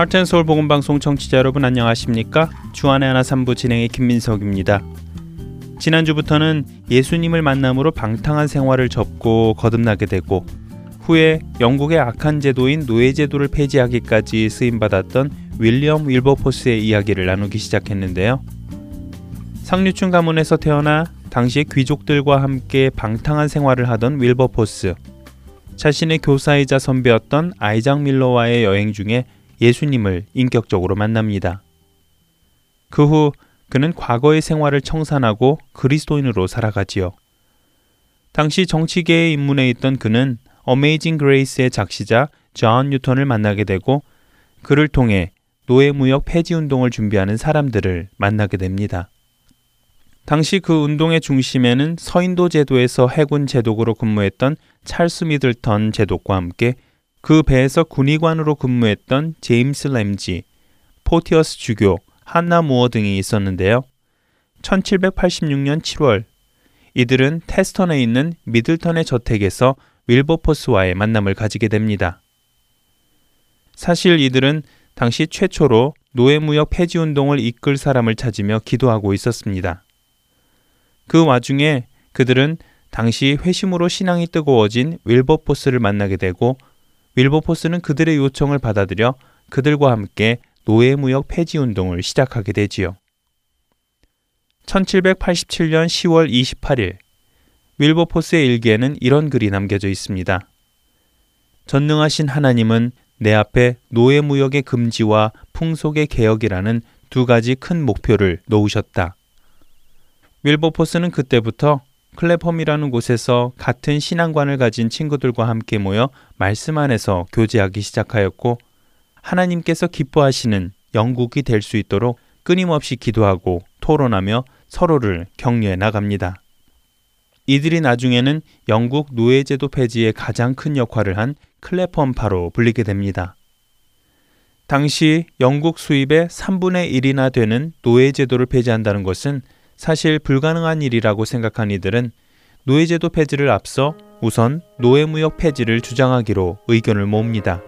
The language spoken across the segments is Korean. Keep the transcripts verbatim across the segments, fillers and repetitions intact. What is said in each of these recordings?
하트앤서울 복음방송 청취자 여러분 안녕하십니까? 주안의 하나 삼부 진행의 김민석입니다. 지난주부터는 예수님을 만남으로 방탕한 생활을 접고 거듭나게 되고 후에 영국의 악한 제도인 노예 제도를 폐지하기까지 쓰임받았던 윌리엄 윌버포스의 이야기를 나누기 시작했는데요. 상류층 가문에서 태어나 당시의 귀족들과 함께 방탕한 생활을 하던 윌버포스, 자신의 교사이자 선배였던 아이작 밀러와의 여행 중에 예수님을 인격적으로 만납니다. 그 후 그는 과거의 생활을 청산하고 그리스도인으로 살아가지요. 당시 정치계의 입문에 있던 그는 어메이징 그레이스의 작시자 존 뉴턴을 만나게 되고 그를 통해 노예무역 폐지운동을 준비하는 사람들을 만나게 됩니다. 당시 그 운동의 중심에는 서인도 제도에서 해군 제독으로 근무했던 찰스 미들턴 제독과 함께 그 배에서 군의관으로 근무했던 제임스 램지, 포티어스 주교, 한나 무어 등이 있었는데요. 천칠백팔십육 년 칠월, 이들은 테스턴에 있는 미들턴의 저택에서 윌버포스와의 만남을 가지게 됩니다. 사실 이들은 당시 최초로 노예무역 폐지운동을 이끌 사람을 찾으며 기도하고 있었습니다. 그 와중에 그들은 당시 회심으로 신앙이 뜨거워진 윌버포스를 만나게 되고 윌버포스는 그들의 요청을 받아들여 그들과 함께 노예무역 폐지운동을 시작하게 되지요. 천칠백팔십칠 년 시월 이십팔 일, 윌버포스의 일기에는 이런 글이 남겨져 있습니다. 전능하신 하나님은 내 앞에 노예무역의 금지와 풍속의 개혁이라는 두 가지 큰 목표를 놓으셨다. 윌버포스는 그때부터 클래펌이라는 곳에서 같은 신앙관을 가진 친구들과 함께 모여 말씀 안에서 교제하기 시작하였고 하나님께서 기뻐하시는 영국이 될 수 있도록 끊임없이 기도하고 토론하며 서로를 격려해 나갑니다. 이들이 나중에는 영국 노예제도 폐지에 가장 큰 역할을 한 클래펌파로 불리게 됩니다. 당시 영국 수입의 삼분의 일이나 되는 노예제도를 폐지한다는 것은 사실 불가능한 일이라고 생각한 이들은 노예제도 폐지를 앞서 우선 노예무역 폐지를 주장하기로 의견을 모읍니다.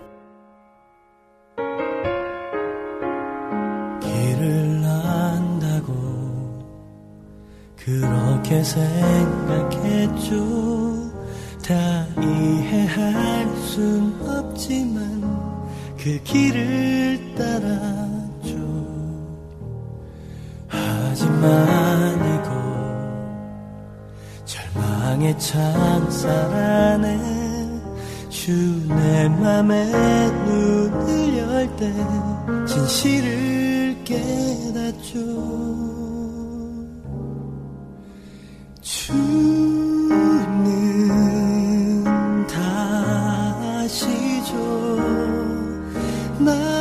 길을 안다고 그렇게 생각했죠. 다 이해할 순 없지만 그 길을 따라줘. 하지만 이곳 절망의 창살 안에 주내 맘에 눈을 열 때 진실을 깨닫죠. 주는 다 아시죠. 나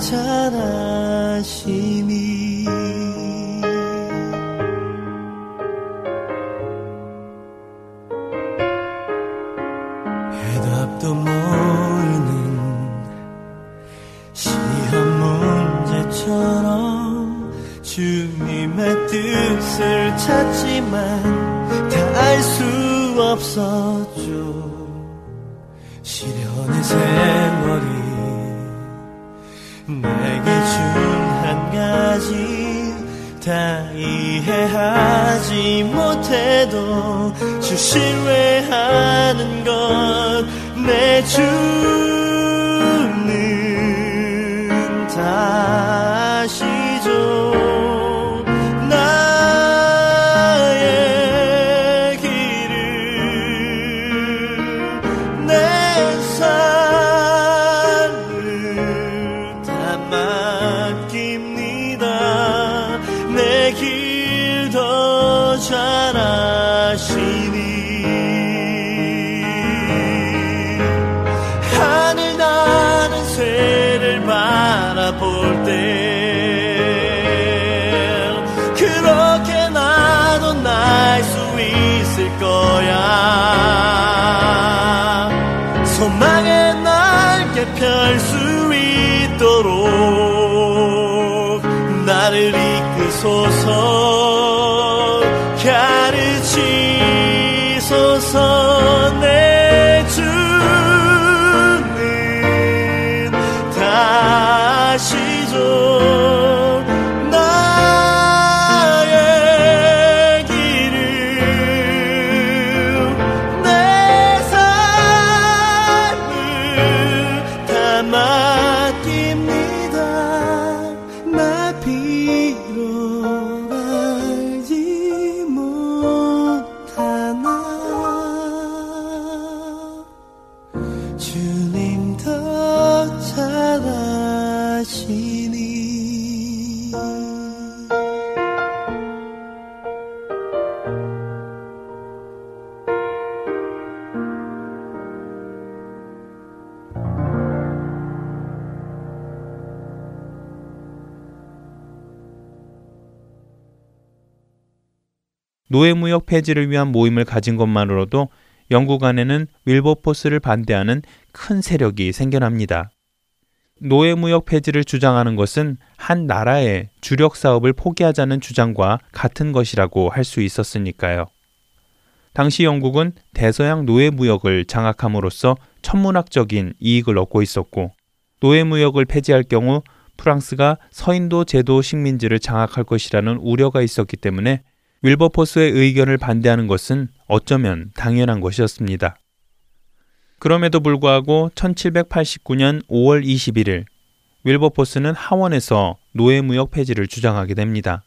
잘하시니 해답도 모르는 시험 문제처럼 주님의 뜻을 찾지만 다 알 수 없었죠. 시련의 세월이 내게 준 한 가지 다 이해하지 못해도 주 신뢰하는 것 내 주는 다 아시죠. 나의 길을 내 삶 잘하시니 고백할 수 있도록 나를 이끄소서, 가르치소서. 내 주는 다시 좀 나의 길을, 내 삶을 다 맡깁니다. 나 비록 알지 못하나 주님 더 잘 아시니. 노예무역 폐지를 위한 모임을 가진 것만으로도 영국 안에는 윌버포스를 반대하는 큰 세력이 생겨납니다. 노예무역 폐지를 주장하는 것은 한 나라의 주력 사업을 포기하자는 주장과 같은 것이라고 할 수 있었으니까요. 당시 영국은 대서양 노예무역을 장악함으로써 천문학적인 이익을 얻고 있었고, 노예무역을 폐지할 경우 프랑스가 서인도 제도 식민지를 장악할 것이라는 우려가 있었기 때문에 윌버포스의 의견을 반대하는 것은 어쩌면 당연한 것이었습니다. 그럼에도 불구하고 천칠백팔십구년 오월 이십일일 윌버포스는 하원에서 노예무역 폐지를 주장하게 됩니다.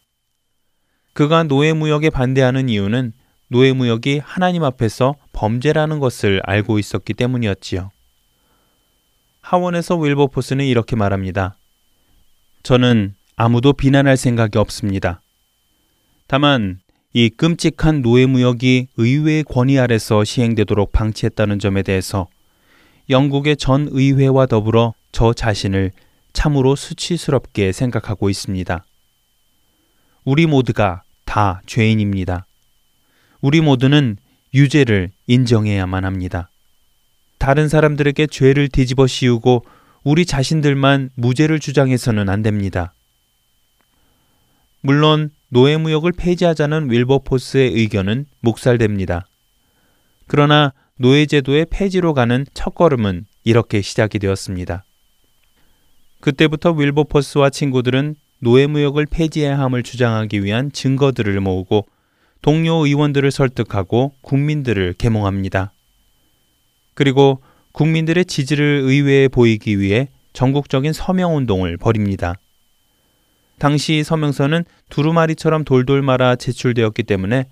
그가 노예무역에 반대하는 이유는 노예무역이 하나님 앞에서 범죄라는 것을 알고 있었기 때문이었지요. 하원에서 윌버포스는 이렇게 말합니다. 저는 아무도 비난할 생각이 없습니다. 다만 이 끔찍한 노예무역이 의회의 권위 아래서 시행되도록 방치했다는 점에 대해서 영국의 전 의회와 더불어 저 자신을 참으로 수치스럽게 생각하고 있습니다. 우리 모두가 다 죄인입니다. 우리 모두는 유죄를 인정해야만 합니다. 다른 사람들에게 죄를 뒤집어 씌우고 우리 자신들만 무죄를 주장해서는 안 됩니다. 물론 노예무역을 폐지하자는 윌버포스의 의견은 묵살됩니다. 그러나 노예제도의 폐지로 가는 첫걸음은 이렇게 시작이 되었습니다. 그때부터 윌버포스와 친구들은 노예무역을 폐지해야 함을 주장하기 위한 증거들을 모으고 동료 의원들을 설득하고 국민들을 계몽합니다. 그리고 국민들의 지지를 의회에 보이기 위해 전국적인 서명운동을 벌입니다. 당시 서명서는 두루마리처럼 돌돌 말아 제출되었기 때문에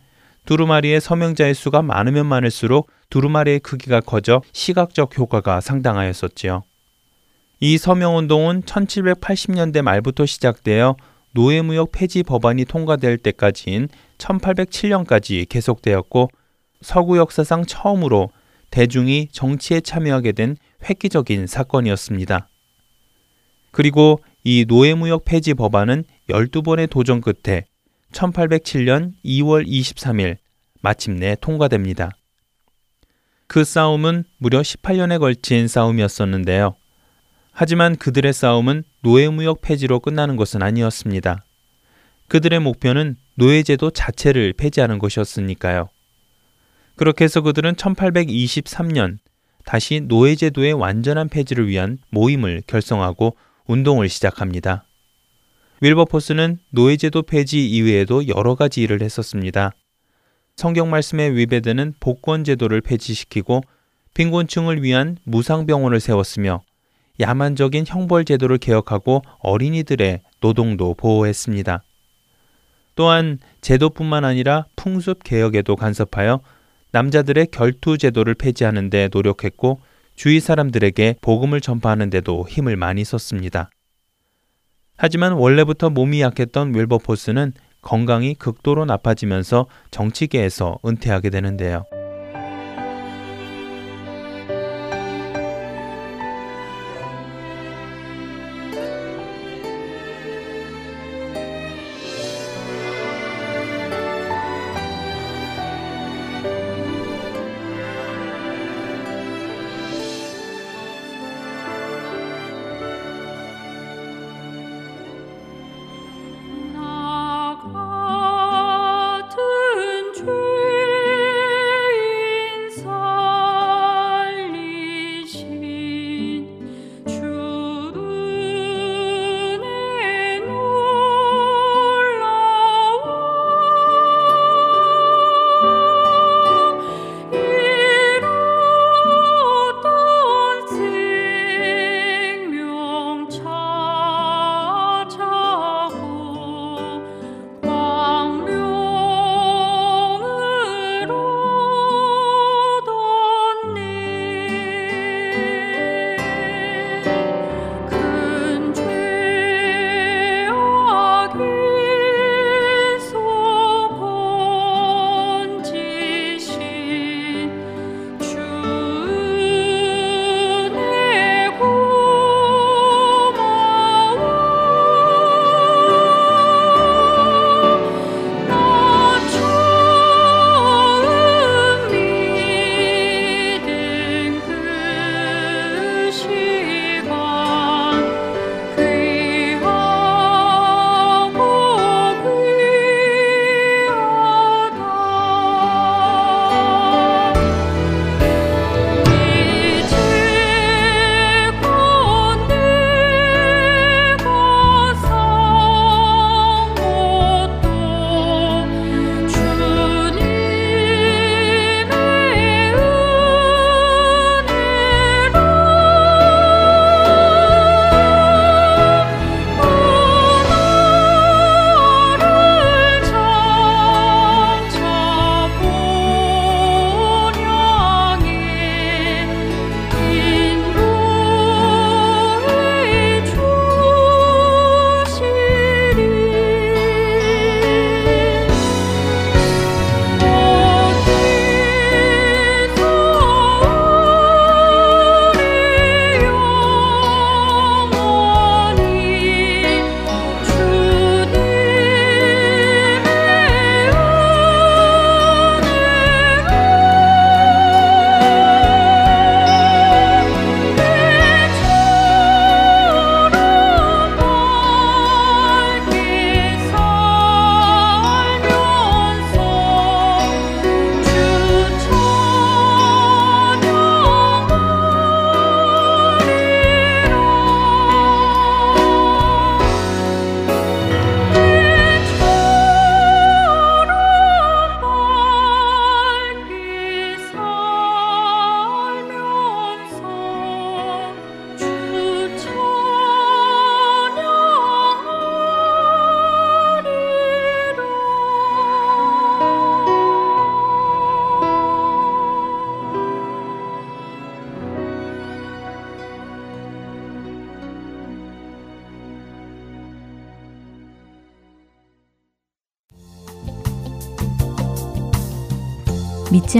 두루마리의 서명자의 수가 많으면 많을수록 두루마리의 크기가 커져 시각적 효과가 상당하였었지요. 이 서명운동은 천칠백팔십년대 말부터 시작되어 노예무역 폐지 법안이 통과될 때까지인 천팔백칠년까지 계속되었고, 서구 역사상 처음으로 대중이 정치에 참여하게 된 획기적인 사건이었습니다. 그리고 이 노예무역 폐지 법안은 열두 번의 도전 끝에 천팔백칠년 이월 이십삼일 마침내 통과됩니다. 그 싸움은 무려 십팔년에 걸친 싸움이었었는데요. 하지만 그들의 싸움은 노예무역 폐지로 끝나는 것은 아니었습니다. 그들의 목표는 노예제도 자체를 폐지하는 것이었으니까요. 그렇게 해서 그들은 천팔백이십삼년 다시 노예제도의 완전한 폐지를 위한 모임을 결성하고 운동을 시작합니다. 윌버포스는 노예제도 폐지 이외에도 여러 가지 일을 했었습니다. 성경 말씀에 위배되는 복권제도를 폐지시키고 빈곤층을 위한 무상병원을 세웠으며 야만적인 형벌제도를 개혁하고 어린이들의 노동도 보호했습니다. 또한 제도뿐만 아니라 풍습개혁에도 간섭하여 남자들의 결투제도를 폐지하는 데 노력했고 주위 사람들에게 복음을 전파하는 데도 힘을 많이 썼습니다. 하지만 원래부터 몸이 약했던 윌버포스는 건강이 극도로 나빠지면서 정치계에서 은퇴하게 되는데요. 믿지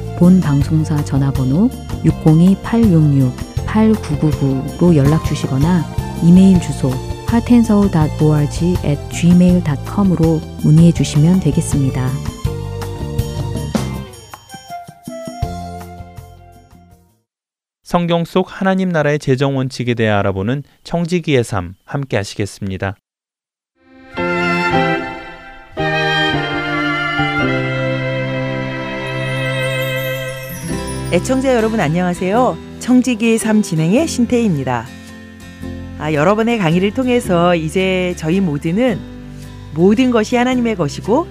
본 방송사 전화번호 육공이 팔육육 팔구구구로 연락 주시거나 이메일 주소 하트앤서울 닷 오알지 앳 지메일 닷 컴으로 문의해 주시면 되겠습니다. 성경 속 하나님 나라의 재정 원칙에 대해 알아보는 청지기의 삶 함께 하시겠습니다. 애청자 여러분 안녕하세요. 청지기의 삶 진행의 신태희입니다. 아, 여러 번의 강의를 통해서 이제 저희 모두는 모든 것이 하나님의 것이고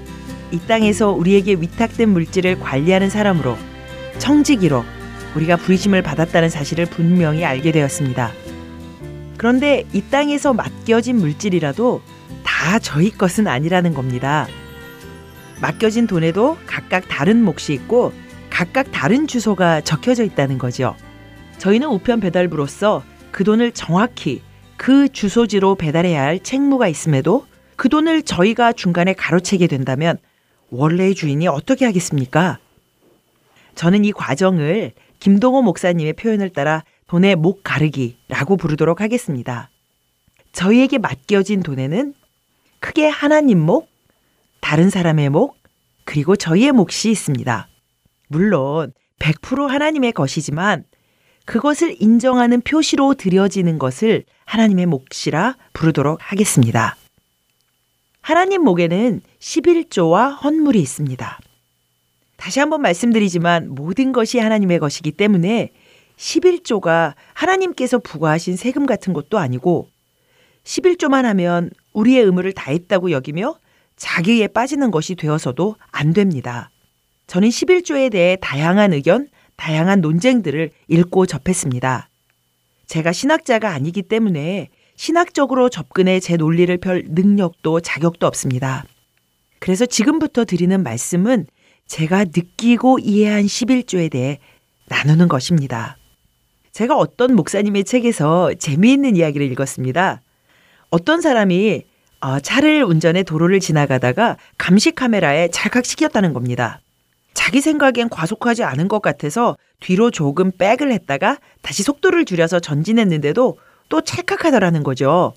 이 땅에서 우리에게 위탁된 물질을 관리하는 사람으로, 청지기로 우리가 부르심을 받았다는 사실을 분명히 알게 되었습니다. 그런데 이 땅에서 맡겨진 물질이라도 다 저희 것은 아니라는 겁니다. 맡겨진 돈에도 각각 다른 몫이 있고 각각 다른 주소가 적혀져 있다는 거죠. 저희는 우편 배달부로서 그 돈을 정확히 그 주소지로 배달해야 할 책무가 있음에도 그 돈을 저희가 중간에 가로채게 된다면 원래의 주인이 어떻게 하겠습니까? 저는 이 과정을 김동호 목사님의 표현을 따라 돈의 목 가르기라고 부르도록 하겠습니다. 저희에게 맡겨진 돈에는 크게 하나님 목, 다른 사람의 목, 그리고 저희의 몫이 있습니다. 물론 백 퍼센트 하나님의 것이지만 그것을 인정하는 표시로 드려지는 것을 하나님의 몫이라 부르도록 하겠습니다. 하나님 목에는 십일조와 헌물이 있습니다. 다시 한번 말씀드리지만 모든 것이 하나님의 것이기 때문에 십일조가 하나님께서 부과하신 세금 같은 것도 아니고 십일조만 하면 우리의 의무를 다했다고 여기며 자기에 빠지는 것이 되어서도 안 됩니다. 저는 십일조에 대해 다양한 의견, 다양한 논쟁들을 읽고 접했습니다. 제가 신학자가 아니기 때문에 신학적으로 접근해 제 논리를 펼 능력도 자격도 없습니다. 그래서 지금부터 드리는 말씀은 제가 느끼고 이해한 십일조에 대해 나누는 것입니다. 제가 어떤 목사님의 책에서 재미있는 이야기를 읽었습니다. 어떤 사람이 차를 운전해 도로를 지나가다가 감시 카메라에 찰칵시켰다는 겁니다. 자기 생각엔 과속하지 않은 것 같아서 뒤로 조금 백을 했다가 다시 속도를 줄여서 전진했는데도 또 찰칵하더라는 거죠.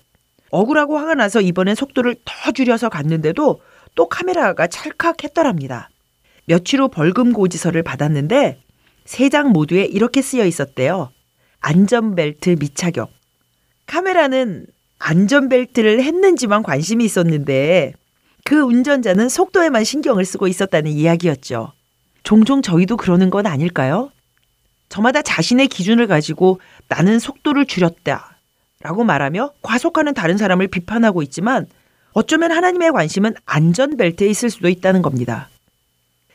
억울하고 화가 나서 이번엔 속도를 더 줄여서 갔는데도 또 카메라가 찰칵했더랍니다. 며칠 후 벌금 고지서를 받았는데 세 장 모두에 이렇게 쓰여 있었대요. 안전벨트 미착용. 카메라는 안전벨트를 했는지만 관심이 있었는데 그 운전자는 속도에만 신경을 쓰고 있었다는 이야기였죠. 종종 저희도 그러는 건 아닐까요? 저마다 자신의 기준을 가지고 나는 속도를 줄였다 라고 말하며 과속하는 다른 사람을 비판하고 있지만 어쩌면 하나님의 관심은 안전벨트에 있을 수도 있다는 겁니다.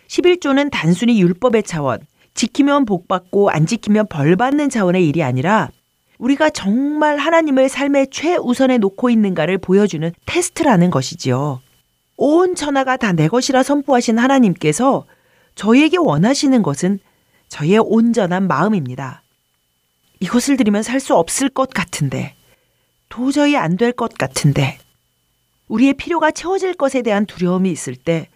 십일조는 단순히 율법의 차원, 지키면 복받고 안 지키면 벌받는 차원의 일이 아니라 우리가 정말 하나님을 삶의 최우선에 놓고 있는가를 보여주는 테스트라는 것이지요. 온 천하가 다 내 것이라 선포하신 하나님께서 저희에게 원하시는 것은 저희의 온전한 마음입니다. 이것을 드리면 살 수 없을 것 같은데, 도저히 안 될 것 같은데, 우리의 필요가 채워질 것에 대한 두려움이 있을 때,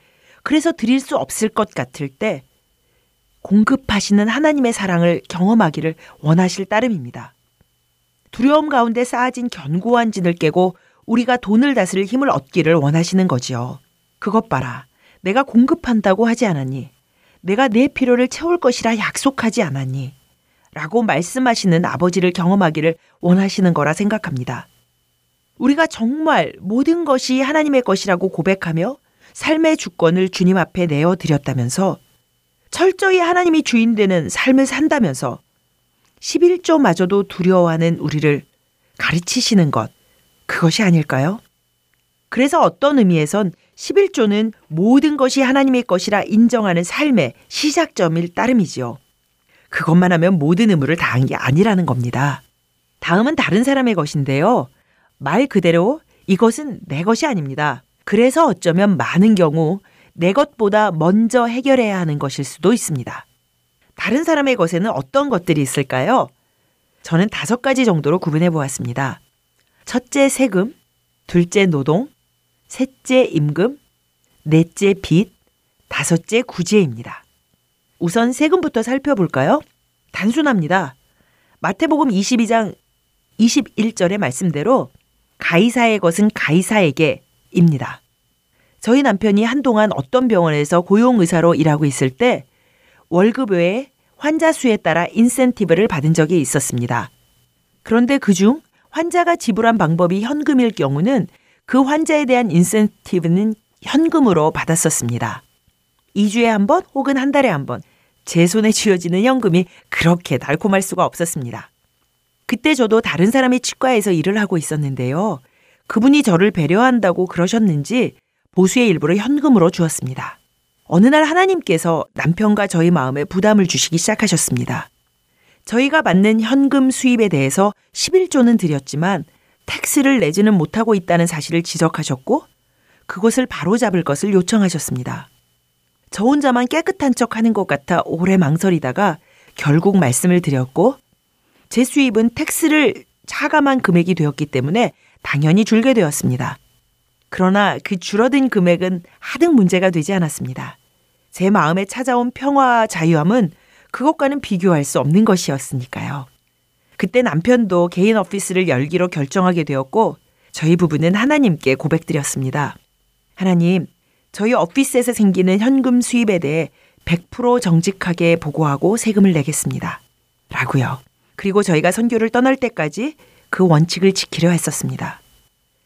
그래서 드릴 수 없을 것 같을 때 공급하시는 하나님의 사랑을 경험하기를 원하실 따름입니다. 두려움 가운데 쌓아진 견고한 진을 깨고 우리가 돈을 다스릴 힘을 얻기를 원하시는 거지요. 그것 봐라. 내가 공급한다고 하지 않았니? 내가 내 필요를 채울 것이라 약속하지 않았니? 라고 말씀하시는 아버지를 경험하기를 원하시는 거라 생각합니다. 우리가 정말 모든 것이 하나님의 것이라고 고백하며 삶의 주권을 주님 앞에 내어드렸다면서 철저히 하나님이 주인 되는 삶을 산다면서 십일조마저도 두려워하는 우리를 가르치시는 것, 그것이 아닐까요? 그래서 어떤 의미에선 십일조는 모든 것이 하나님의 것이라 인정하는 삶의 시작점일 따름이지요. 그것만 하면 모든 의무를 다한 게 아니라는 겁니다. 다음은 다른 사람의 것인데요. 말 그대로 이것은 내 것이 아닙니다. 그래서 어쩌면 많은 경우 내 것보다 먼저 해결해야 하는 것일 수도 있습니다. 다른 사람의 것에는 어떤 것들이 있을까요? 저는 다섯 가지 정도로 구분해 보았습니다. 첫째 세금, 둘째 노동, 셋째 임금, 넷째 빚, 다섯째 구제입니다. 우선 세금부터 살펴볼까요? 단순합니다. 마태복음 이십이 장 이십일 절의 말씀대로 가이사의 것은 가이사에게 입니다. 저희 남편이 한동안 어떤 병원에서 고용의사로 일하고 있을 때 월급 외에 환자 수에 따라 인센티브를 받은 적이 있었습니다. 그런데 그중 환자가 지불한 방법이 현금일 경우는 그 환자에 대한 인센티브는 현금으로 받았었습니다. 이 주에 한 번 혹은 한 달에 한 번 제 손에 쥐어지는 현금이 그렇게 달콤할 수가 없었습니다. 그때 저도 다른 사람의 치과에서 일을 하고 있었는데요. 그분이 저를 배려한다고 그러셨는지 보수의 일부를 현금으로 주었습니다. 어느 날 하나님께서 남편과 저희 마음에 부담을 주시기 시작하셨습니다. 저희가 받는 현금 수입에 대해서 십일조는 드렸지만 택스를 내지는 못하고 있다는 사실을 지적하셨고 그것을 바로잡을 것을 요청하셨습니다. 저 혼자만 깨끗한 척하는 것 같아 오래 망설이다가 결국 말씀을 드렸고 제 수입은 택스를 차감한 금액이 되었기 때문에 당연히 줄게 되었습니다. 그러나 그 줄어든 금액은 하등 문제가 되지 않았습니다. 제 마음에 찾아온 평화와 자유함은 그것과는 비교할 수 없는 것이었으니까요. 그때 남편도 개인 오피스를 열기로 결정하게 되었고 저희 부부는 하나님께 고백드렸습니다. 하나님, 저희 오피스에서 생기는 현금 수입에 대해 백 퍼센트 정직하게 보고하고 세금을 내겠습니다. 라고요. 그리고 저희가 선교를 떠날 때까지 그 원칙을 지키려 했었습니다.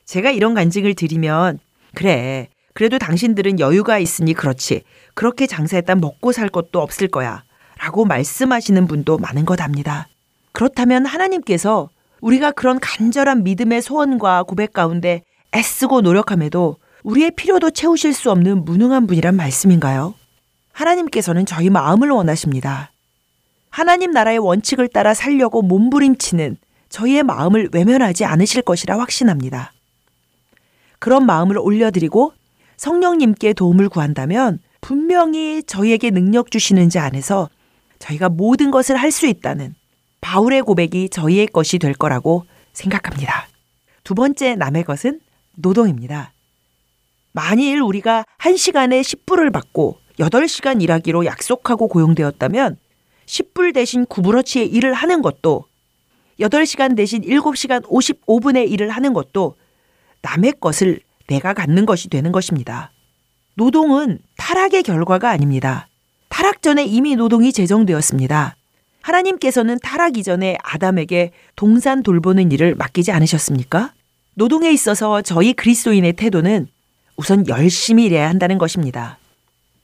제가 이런 간증을 드리면 그래, 그래도 당신들은 여유가 있으니 그렇지. 그렇게 장사했다 먹고 살 것도 없을 거야. 라고 말씀하시는 분도 많은 것 압니다. 그렇다면 하나님께서 우리가 그런 간절한 믿음의 소원과 고백 가운데 애쓰고 노력함에도 우리의 필요도 채우실 수 없는 무능한 분이란 말씀인가요? 하나님께서는 저희 마음을 원하십니다. 하나님 나라의 원칙을 따라 살려고 몸부림치는 저희의 마음을 외면하지 않으실 것이라 확신합니다. 그런 마음을 올려드리고 성령님께 도움을 구한다면 분명히 저희에게 능력 주시는 자 안에서 저희가 모든 것을 할 수 있다는 바울의 고백이 저희의 것이 될 거라고 생각합니다. 두 번째 남의 것은 노동입니다. 만일 우리가 한 시간에 십 불을 받고 여덟 시간 일하기로 약속하고 고용되었다면 십 불 대신 구부러치의 일을 하는 것도 여덟 시간 대신 일곱 시간 오십오 분의 일을 하는 것도 남의 것을 내가 갖는 것이 되는 것입니다. 노동은 타락의 결과가 아닙니다. 타락 전에 이미 노동이 제정되었습니다. 하나님께서는 타락 이전에 아담에게 동산 돌보는 일을 맡기지 않으셨습니까? 노동에 있어서 저희 그리스도인의 태도는 우선 열심히 일해야 한다는 것입니다.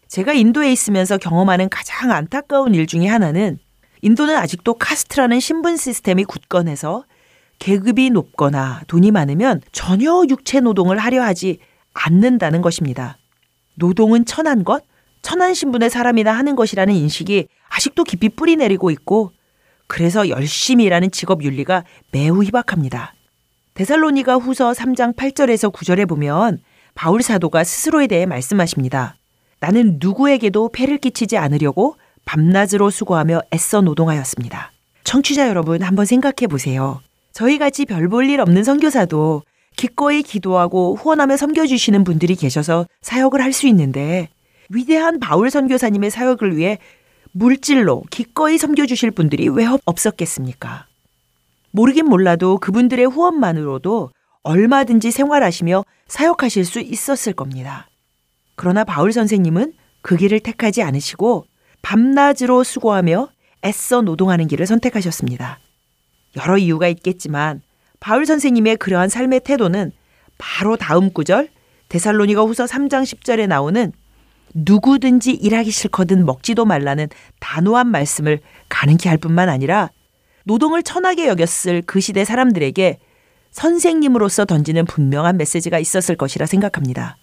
제가 인도에 있으면서 경험하는 가장 안타까운 일 중에 하나는 인도는 아직도 카스트라는 신분 시스템이 굳건해서 계급이 높거나 돈이 많으면 전혀 육체 노동을 하려 하지 않는다는 것입니다. 노동은 천한 것, 천한 신분의 사람이나 하는 것이라는 인식이 아직도 깊이 뿌리 내리고 있고 그래서 열심히 일하는 직업 윤리가 매우 희박합니다. 데살로니가 후서 삼 장 팔 절에서 구 절에 보면 바울 사도가 스스로에 대해 말씀하십니다. 나는 누구에게도 폐를 끼치지 않으려고 밤낮으로 수고하며 애써 노동하였습니다. 청취자 여러분 한번 생각해 보세요. 저희같이 별 볼 일 없는 선교사도 기꺼이 기도하고 후원하며 섬겨주시는 분들이 계셔서 사역을 할 수 있는데 위대한 바울 선교사님의 사역을 위해 물질로 기꺼이 섬겨주실 분들이 왜 없었겠습니까? 모르긴 몰라도 그분들의 후원만으로도 얼마든지 생활하시며 사역하실 수 있었을 겁니다. 그러나 바울 선생님은 그 길을 택하지 않으시고 밤낮으로 수고하며 애써 노동하는 길을 선택하셨습니다. 여러 이유가 있겠지만 바울 선생님의 그러한 삶의 태도는 바로 다음 구절 데살로니가 후서 삼 장 십 절에 나오는 누구든지 일하기 싫거든 먹지도 말라는 단호한 말씀을 가능케 할 뿐만 아니라 노동을 천하게 여겼을 그 시대 사람들에게 선생님으로서 던지는 분명한 메시지가 있었을 것이라 생각합니다.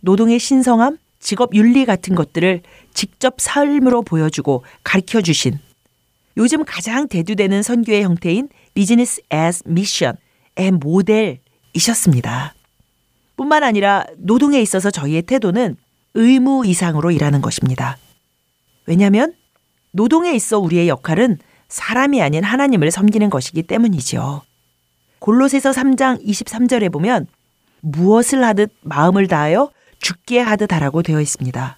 노동의 신성함, 직업 윤리 같은 것들을 직접 삶으로 보여주고 가르쳐주신 요즘 가장 대두되는 선교의 형태인 비즈니스 as 미션의 모델이셨습니다. 뿐만 아니라 노동에 있어서 저희의 태도는 의무 이상으로 일하는 것입니다. 왜냐하면 노동에 있어 우리의 역할은 사람이 아닌 하나님을 섬기는 것이기 때문이지요. 골로새서 삼 장 이십삼 절에 보면 무엇을 하듯 마음을 다하여 주께 하듯 하라고 되어 있습니다.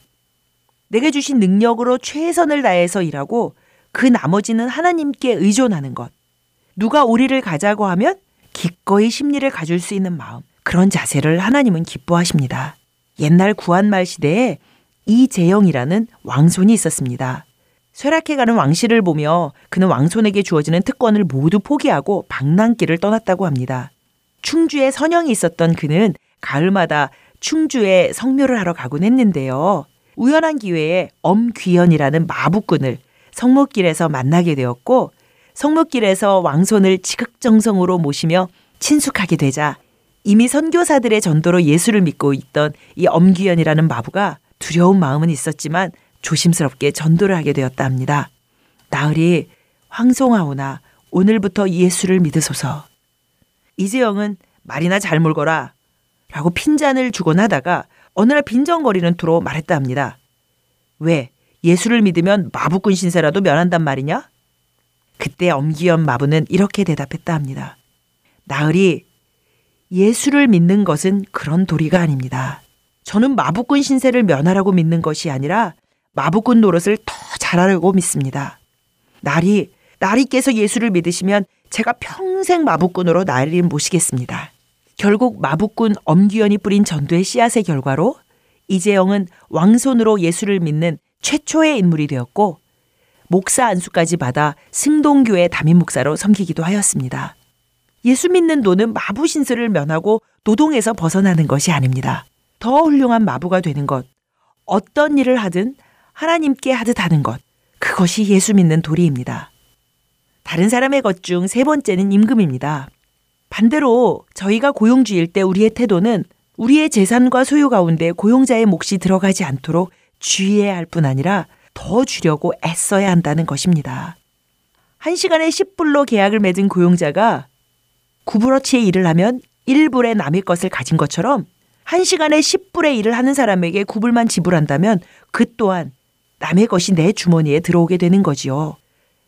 내게 주신 능력으로 최선을 다해서 일하고 그 나머지는 하나님께 의존하는 것. 누가 우리를 가자고 하면 기꺼이 심리를 가질 수 있는 마음. 그런 자세를 하나님은 기뻐하십니다. 옛날 구한말 시대에 이재영이라는 왕손이 있었습니다. 쇠락해가는 왕실을 보며 그는 왕손에게 주어지는 특권을 모두 포기하고 방랑길을 떠났다고 합니다. 충주에 선영이 있었던 그는 가을마다 충주에 성묘를 하러 가곤 했는데요. 우연한 기회에 엄귀현이라는 마부꾼을 성목길에서 만나게 되었고 성목길에서 왕손을 지극정성으로 모시며 친숙하게 되자 이미 선교사들의 전도로 예수를 믿고 있던 이 엄귀현이라는 마부가 두려운 마음은 있었지만 조심스럽게 전도를 하게 되었다 합니다. 나으리 황송하오나 오늘부터 예수를 믿으소서. 이재영은 말이나 잘 물거라 라고 핀잔을 주곤 하다가 어느 날 빈정거리는 투로 말했다 합니다. 왜 예수를 믿으면 마부꾼 신세라도 면한단 말이냐? 그때 엄기현 마부는 이렇게 대답했다 합니다. 나으리 예수를 믿는 것은 그런 도리가 아닙니다. 저는 마부꾼 신세를 면하라고 믿는 것이 아니라 마부꾼 노릇을 더 잘하려고 믿습니다. 나리, 나리께서 예수를 믿으시면 제가 평생 마부꾼으로 나리를 모시겠습니다. 결국 마부꾼 엄귀현이 뿌린 전도의 씨앗의 결과로 이재영은 왕손으로 예수를 믿는 최초의 인물이 되었고 목사 안수까지 받아 승동교회 담임 목사로 섬기기도 하였습니다. 예수 믿는 노는 마부 신세를 면하고 노동에서 벗어나는 것이 아닙니다. 더 훌륭한 마부가 되는 것, 어떤 일을 하든 하나님께 하듯 하는 것, 그것이 예수 믿는 도리입니다. 다른 사람의 것 중 세 번째는 임금입니다. 반대로 저희가 고용주일 때 우리의 태도는 우리의 재산과 소유 가운데 고용자의 몫이 들어가지 않도록 주의해야 할 뿐 아니라 더 주려고 애써야 한다는 것입니다. 한 시간에 십 불로 계약을 맺은 고용자가 구불어치의 일을 하면 일 불의 남의 것을 가진 것처럼 한 시간에 십 불의 일을 하는 사람에게 구 불만 지불한다면 그 또한 남의 것이 내 주머니에 들어오게 되는 거지요.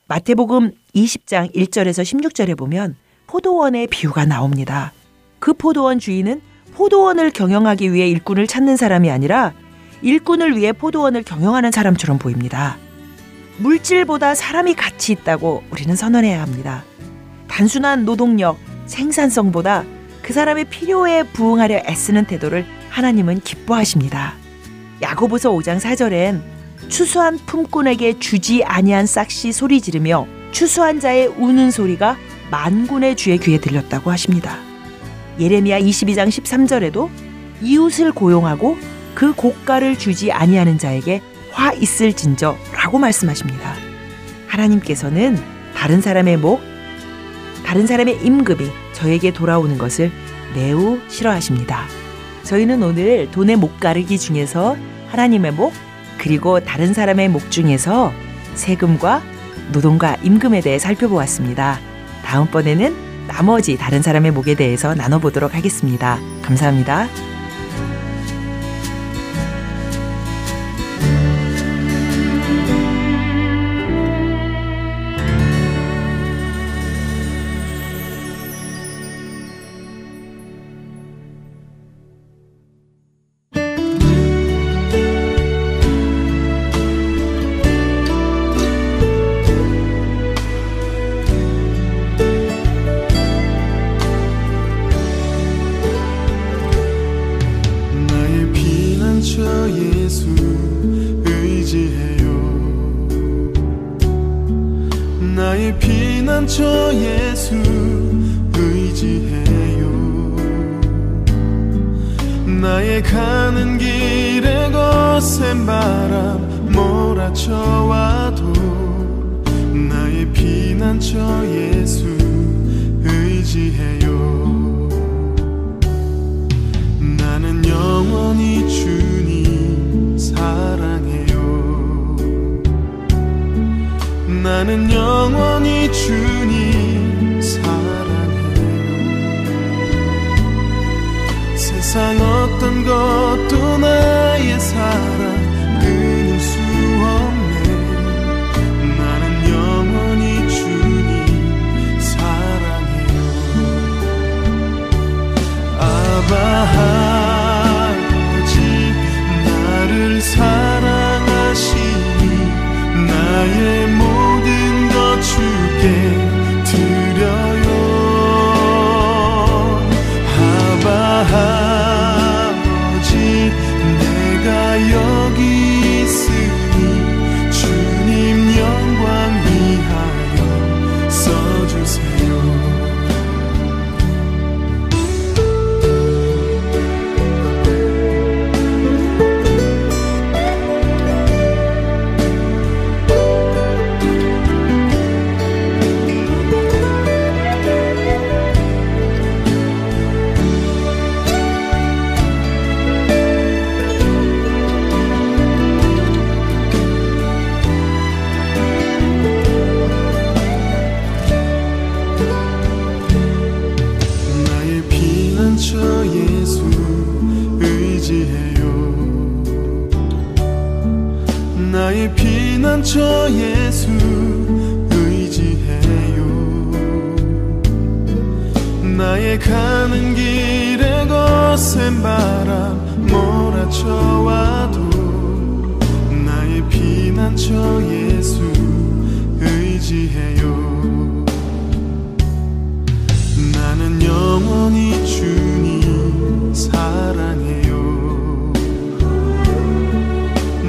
마태복음 이십 장 일 절에서 십육 절에 보면 포도원의 비유가 나옵니다. 그 포도원 주인은 포도원을 경영하기 위해 일꾼을 찾는 사람이 아니라 일꾼을 위해 포도원을 경영하는 사람처럼 보입니다. 물질보다 사람이 가치 있다고 우리는 선언해야 합니다. 단순한 노동력, 생산성보다 그 사람의 필요에 부응하려 애쓰는 태도를 하나님은 기뻐하십니다. 야고보서 오 장 사 절엔 추수한 품꾼에게 주지 아니한 싹시 소리 지르며 추수한 자의 우는 소리가 만군의 주의 귀에 들렸다고 하십니다. 예레미야 이십이 장 십삼 절에도 이웃을 고용하고 그 고가를 주지 아니하는 자에게 화 있을진저 라고 말씀하십니다. 하나님께서는 다른 사람의 목, 다른 사람의 임금이 저에게 돌아오는 것을 매우 싫어하십니다. 저희는 오늘 돈의 목 가르기 중에서 하나님의 목, 그리고 다른 사람의 목 중에서 세금과 노동과 임금에 대해 살펴보았습니다. 다음번에는 나머지 다른 사람의 목에 대해서 나눠보도록 하겠습니다. 감사합니다. 나는 영 세상 어떤 것도 나의 사랑 끊을 수 없네. 나는 영원히 주님 사랑해요. 아바 아버지 나를 사랑하시니 나의 모든 것 주께 드려요. 아버지 내가 여기 있으니 주님 영광 위하여 써주세요. 난 저 예수 의지해요. 나의 가는 길에 거센 바람 몰아쳐와도 나의 피난처 예수 의지해요. 나는 영원히 주님 사랑해요.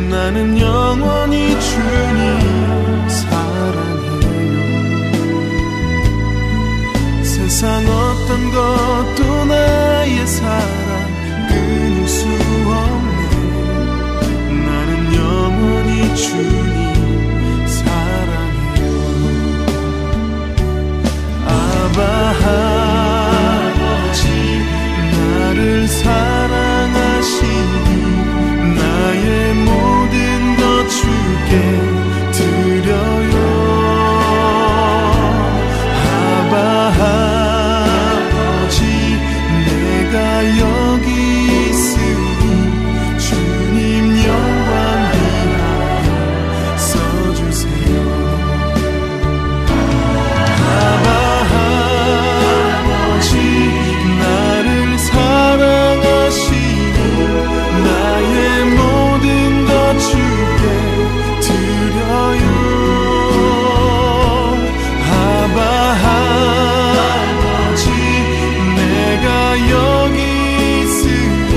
나는 영원히 주님 사랑해요. 세상 어떤 것도 나의 사랑 끊을 수 없네. 나는 영원히 주님 사랑해요. 아바 아버지 나를 사랑하시니 나의 모든 것 주께 드려요. 아바 아버지 내가 여기 있으니 주님 영광 위하여 써주세요. 아바 아버지 나를 사랑하시니 나의 모든 것 주께 드려요. 아바 아버지 내가 여기 있으니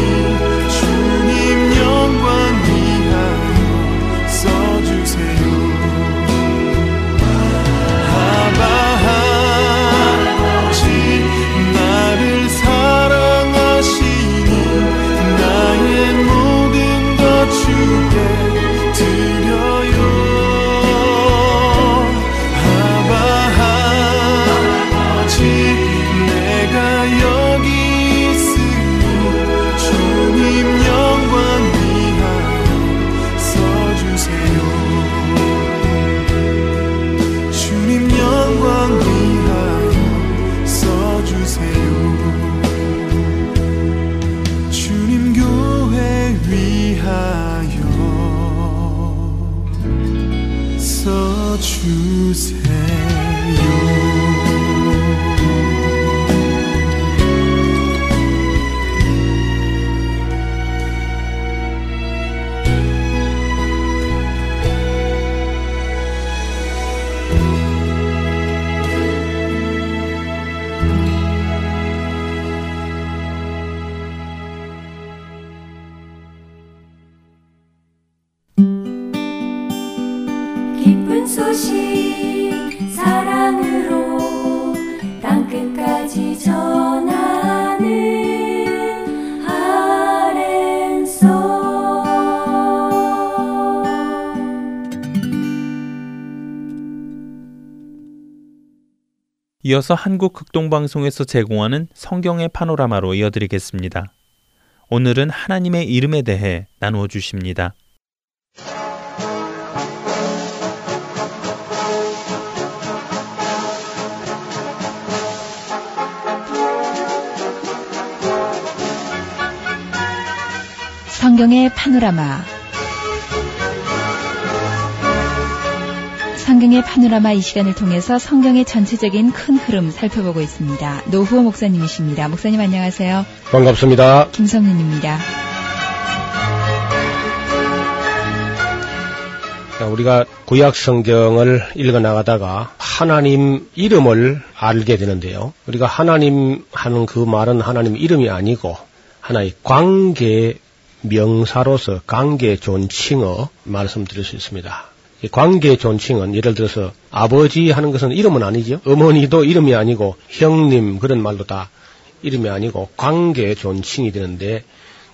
주님 영광 위하여 써주세요. 아바 아버지 나를 사랑하시니 나의 모든 것 주께 드려요. 아바 아버지 내가 여기 있으니 주님 영광 위하여 써주세요. 주님 영광 위하여 써주세요. 주세요. 이어서 한국 극동방송에서 제공하는 성경의 파노라마로 이어드리겠습니다. 오늘은 하나님의 이름에 대해 나누어 주십니다. 성경의 파노라마. 성경의 파노라마 이 시간을 통해서 성경의 전체적인 큰 흐름 살펴보고 있습니다. 노후호 목사님이십니다. 목사님 안녕하세요. 반갑습니다. 김성윤입니다. 우리가 구약 성경을 읽어 나가다가 하나님 이름을 알게 되는데요. 우리가 하나님 하는 그 말은 하나님 이름이 아니고 하나의 관계 명사로서 관계 존칭어 말씀드릴 수 있습니다. 이 관계 존칭은 예를 들어서 아버지 하는 것은 이름은 아니죠. 어머니도 이름이 아니고 형님 그런 말도 다 이름이 아니고 관계 존칭이 되는데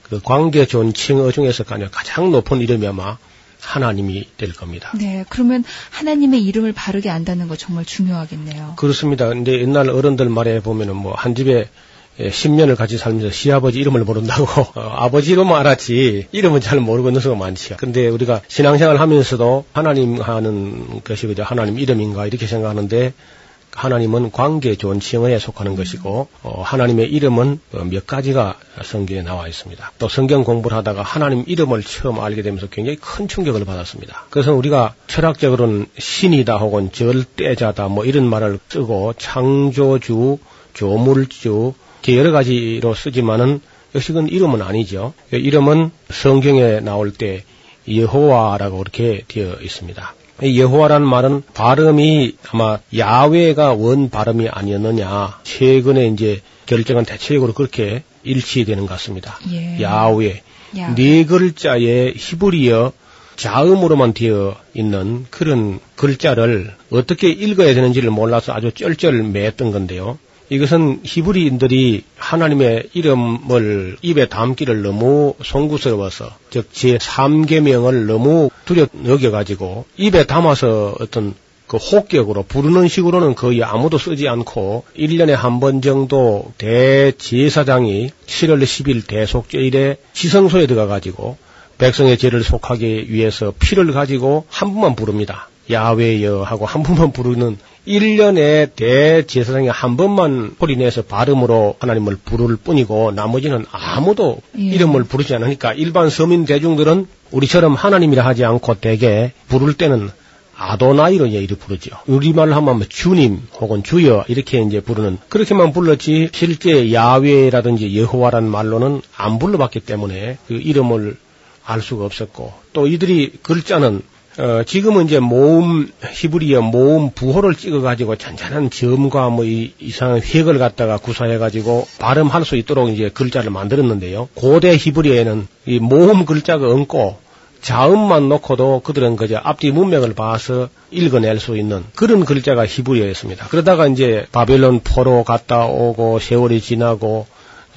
그 관계 존칭어 중에서 가장 높은 이름이 아마 하나님이 될 겁니다. 네, 그러면 하나님의 이름을 바르게 안다는 거 정말 중요하겠네요. 그렇습니다. 근데 옛날 어른들 말에 보면은 뭐 한 집에 십 년을 같이 살면서 시아버지 이름을 모른다고 어, 아버지 이름은 알았지 이름은 잘 모르고 있는 수가 많지요. 근데 우리가 신앙생활 하면서도 하나님 하는 것이 그저 하나님 이름인가 이렇게 생각하는데 하나님은 관계 존칭어에 속하는 것이고 어, 하나님의 이름은 몇 가지가 성경에 나와 있습니다. 또 성경 공부를 하다가 하나님 이름을 처음 알게 되면서 굉장히 큰 충격을 받았습니다. 그래서 우리가 철학적으로는 신이다 혹은 절대자다 뭐 이런 말을 쓰고 창조주, 조물주 이렇게 여러 가지로 쓰지만은 역시 그건 이름은 아니죠. 이름은 성경에 나올 때 여호와라고 이렇게 되어 있습니다. 여호와라는 말은 발음이 아마 야훼가 원 발음이 아니었느냐. 최근에 이제 결정한 대체적으로 그렇게 일치되는 것 같습니다. 예. 야훼. 야훼. 네 글자의 히브리어 자음으로만 되어 있는 그런 글자를 어떻게 읽어야 되는지를 몰라서 아주 쩔쩔맸던 건데요. 이것은 히브리인들이 하나님의 이름을 입에 담기를 너무 송구스러워서 즉 제삼 계명을 너무 두려 여겨가지고 입에 담아서 어떤 그 혹격으로 부르는 식으로는 거의 아무도 쓰지 않고 일 년에 한 번 정도 대제사장이 칠월 십일 대속죄일에 지성소에 들어가가지고 백성의 죄를 속하기 위해서 피를 가지고 한 번만 부릅니다. 야훼여 하고 한 번만 부르는 일 년에 대제사장이 한 번만 소리 내서 발음으로 하나님을 부를 뿐이고 나머지는 아무도 예. 이름을 부르지 않으니까 일반 서민 대중들은 우리처럼 하나님이라 하지 않고 대개 부를 때는 아도나이로 이렇게 부르죠. 우리말로 하면 주님 혹은 주여 이렇게 이제 부르는 그렇게만 불렀지 실제 야훼라든지 여호와란 말로는 안 불러봤기 때문에 그 이름을 알 수가 없었고 또 이들이 글자는 어, 지금은 이제 모음, 히브리어 모음 부호를 찍어가지고 잔잔한 점과 뭐 이, 이상한 획을 갖다가 구사해가지고 발음할 수 있도록 이제 글자를 만들었는데요. 고대 히브리어에는 이 모음 글자가 얹고 자음만 놓고도 그들은 그저 앞뒤 문맥을 봐서 읽어낼 수 있는 그런 글자가 히브리어였습니다. 그러다가 이제 바벨론 포로 갔다 오고 세월이 지나고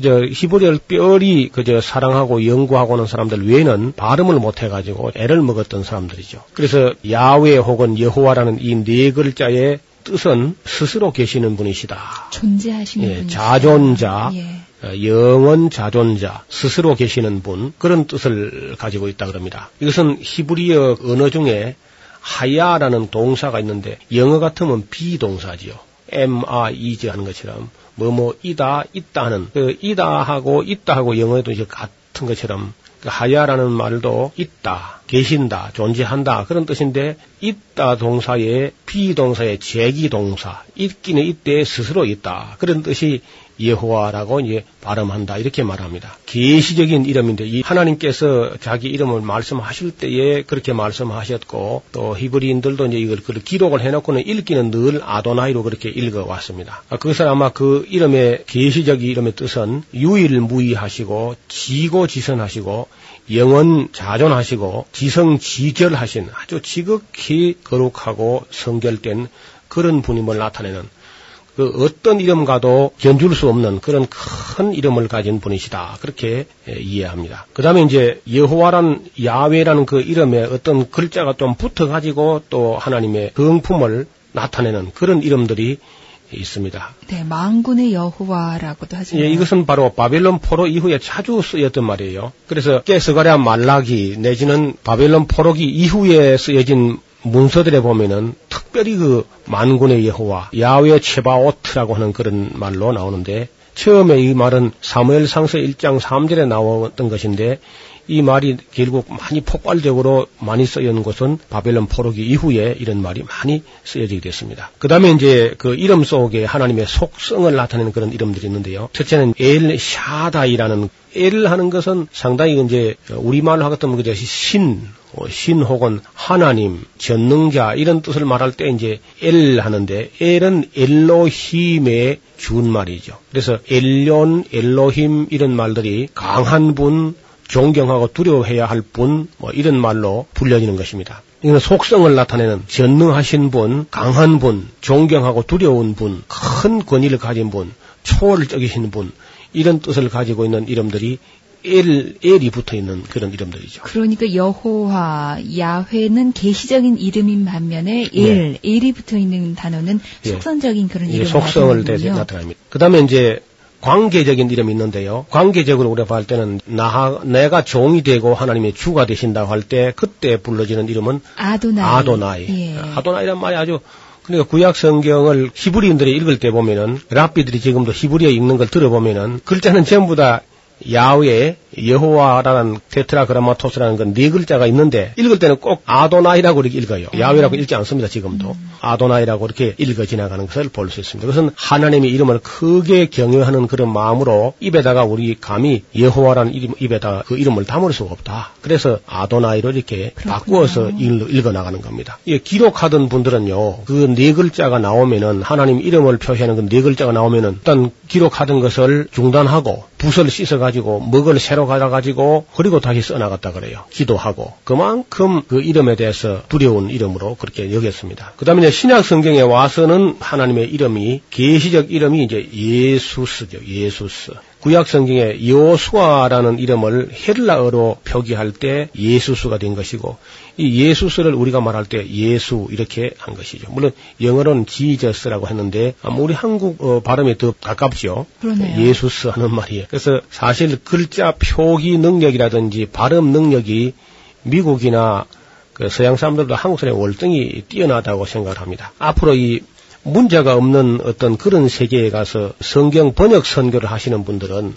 저 히브리어를 뼈리 그저 사랑하고 연구하고는 사람들 외에는 발음을 못해가지고 애를 먹었던 사람들이죠. 그래서 야훼 혹은 여호와라는 이 네 글자의 뜻은 스스로 계시는 분이시다. 존재하시는 예, 분이시다. 자존자, 예. 영원 자존자, 스스로 계시는 분 그런 뜻을 가지고 있다 그럽니다. 이것은 히브리어 언어 중에 하야라는 동사가 있는데 영어 같으면 비동사지요. am, are, is 하는 것처럼 뭐뭐 이다 있다 하는 그 이다 하고 있다 하고 영어에도 이제 같은 것처럼 그 하야라는 말도 있다 계신다 존재한다 그런 뜻인데 있다 동사의 비동사의 제기 동사 있기는 이때 스스로 있다 그런 뜻이 예호와라고 이제 발음한다 이렇게 말합니다. 계시적인 이름인데 이 하나님께서 자기 이름을 말씀하실 때에 그렇게 말씀하셨고 또 히브리인들도 이제 이걸 기록을 해놓고는 읽기는 늘 아도나이로 그렇게 읽어왔습니다. 그것은 아마 그 이름의 계시적인 이름의 뜻은 유일무이하시고 지고지선하시고 영원 자존하시고 지성지절하신 아주 지극히 거룩하고 성결된 그런 분임을 나타내는 그 어떤 이름과도 견줄 수 없는 그런 큰 이름을 가진 분이시다. 그렇게 이해합니다. 그 다음에 이제 여호와란 야훼라는 그 이름에 어떤 글자가 좀 붙어가지고 또 하나님의 성품을 나타내는 그런 이름들이 있습니다. 네, 만군의 여호와라고도 하죠. 예, 이것은 바로 바벨론 포로 이후에 자주 쓰였던 말이에요. 그래서 깨스가랴 말라기 내지는 바벨론 포로기 이후에 쓰여진 문서들에 보면은 특별히 그 만군의 여호와, 야훼 체바오트라고 하는 그런 말로 나오는데 처음에 이 말은 사무엘상서 일 장 삼 절에 나왔던 것인데 이 말이 결국 많이 폭발적으로 많이 쓰여진 것은 바벨론 포로기 이후에 이런 말이 많이 쓰여지게 됐습니다. 그 다음에 이제 그 이름 속에 하나님의 속성을 나타내는 그런 이름들이 있는데요. 첫째는 엘 샤다이라는, 엘 하는 것은 상당히 이제 우리말로 하겠다면 그것이 신, 신 혹은 하나님, 전능자 이런 뜻을 말할 때 이제 엘 하는데, 엘은 엘로힘의 준말이죠. 그래서 엘론, 엘로힘 이런 말들이 강한 분, 존경하고 두려워해야 할 분, 뭐 이런 말로 불려지는 것입니다. 이는 속성을 나타내는 전능하신 분, 강한 분, 존경하고 두려운 분, 큰 권위를 가진 분, 초월적이신 분 이런 뜻을 가지고 있는 이름들이 엘, 엘이 붙어있는 그런 이름들이죠. 그러니까 여호와, 야훼는 계시적인 이름인 반면에 엘, 네. 엘이 붙어있는 단어는 속성적인 예. 그런 이름을 예, 속성을 나타납니다. 그 다음에 이제 관계적인 이름이 있는데요. 관계적으로 우리가 할 때는 나, 내가 종이 되고 하나님의 주가 되신다고 할 때 그때 불러지는 이름은 아도나이. 아도나이. 예. 아도나이란 말이 아주, 그러니까 구약 성경을 히브리인들이 읽을 때 보면은, 랍비들이 지금도 히브리어 읽는 걸 들어보면은 글자는 전부 다 야훼, 여호와라는 테트라그라마토스라는 건 네 글자가 있는데 읽을 때는 꼭 아도나이라고 이렇게 읽어요. 음. 야훼라고 읽지 않습니다. 지금도 음. 아도나이라고 이렇게 읽어 지나가는 것을 볼 수 있습니다. 그것은 하나님의 이름을 크게 경외하는 그런 마음으로 입에다가 우리 감히 여호와라는 이름, 입에다가 그 이름을 담을 수가 없다. 그래서 아도나이로 이렇게 그렇구나. 바꾸어서 읽어 나가는 겁니다. 예, 기록하던 분들은요, 그 네 글자가 나오면은, 하나님 이름을 표시하는 그 네 글자가 나오면은 일단 기록하던 것을 중단하고 붓을 씻어 가지고 먹을 새로 갈아가지고 그리고 다시 써나갔다 그래요. 기도하고. 그만큼 그 이름에 대해서 두려운 이름으로 그렇게 여겼습니다. 그 다음에 신약 성경에 와서는 하나님의 이름이, 계시적 이름이 이제 예수스죠. 예수스. 구약 성경에 여호수아라는 이름을 헬라어로 표기할 때 예수스가 된 것이고, 이 예수스를 우리가 말할 때 예수 이렇게 한 것이죠. 물론 영어로는 지저스라고 했는데 아마 우리 한국 어, 발음에 더 가깝죠. 그러네요. 예수스 하는 말이에요. 그래서 사실 글자 표기 능력이라든지 발음 능력이 미국이나 그 서양 사람들도 한국 사람의 월등히 뛰어나다고 생각을 합니다. 앞으로 이 문제가 없는 어떤 그런 세계에 가서 성경 번역 선교를 하시는 분들은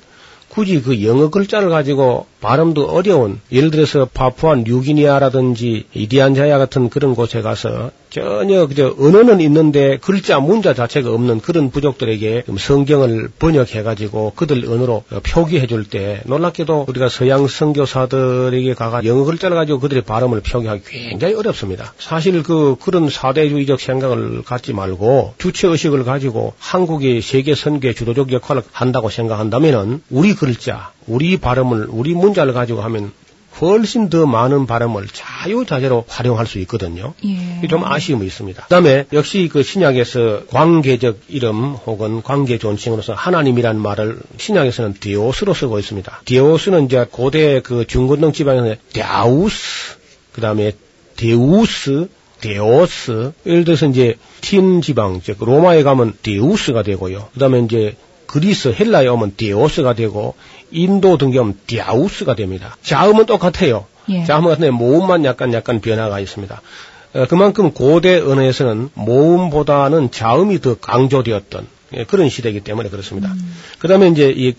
굳이 그 영어 글자를 가지고 발음도 어려운, 예를 들어서 파푸아 뉴기니아라든지 이디안자야 같은 그런 곳에 가서 전혀 그저 언어는 있는데 글자 문자 자체가 없는 그런 부족들에게 성경을 번역해가지고 그들 언어로 표기해줄 때, 놀랍게도 우리가 서양 선교사들에게 가가 영어 글자를 가지고 그들의 발음을 표기하기 굉장히 어렵습니다. 사실 그 그런 사대주의적 생각을 갖지 말고 주체의식을 가지고 한국이 세계 선교의 주도적 역할을 한다고 생각한다면은, 우리 글자, 우리 발음을, 우리 문자를 가지고 하면 훨씬 더 많은 발음을 자유자재로 활용할 수 있거든요. 예. 좀 아쉬움이 있습니다. 그 다음에 역시 그 신약에서 관계적 이름 혹은 관계 존칭으로서 하나님이라는 말을 신약에서는 디오스로 쓰고 있습니다. 디오스는 이제 고대 그 중건동 지방에서 데아우스, 그 다음에 데우스, 데오스, 예를 들어서 이제 틴 지방, 즉 로마에 가면 데우스가 되고요. 그 다음에 이제 그리스, 헬라에 오면 디오스가 되고, 인도 등에 오면 디아우스가 됩니다. 자음은 똑같아요. 예. 자음은 같은데 모음만 약간 약간 변화가 있습니다. 그만큼 고대 언어에서는 모음보다는 자음이 더 강조되었던 그런 시대이기 때문에 그렇습니다. 음. 그 다음에 이제 이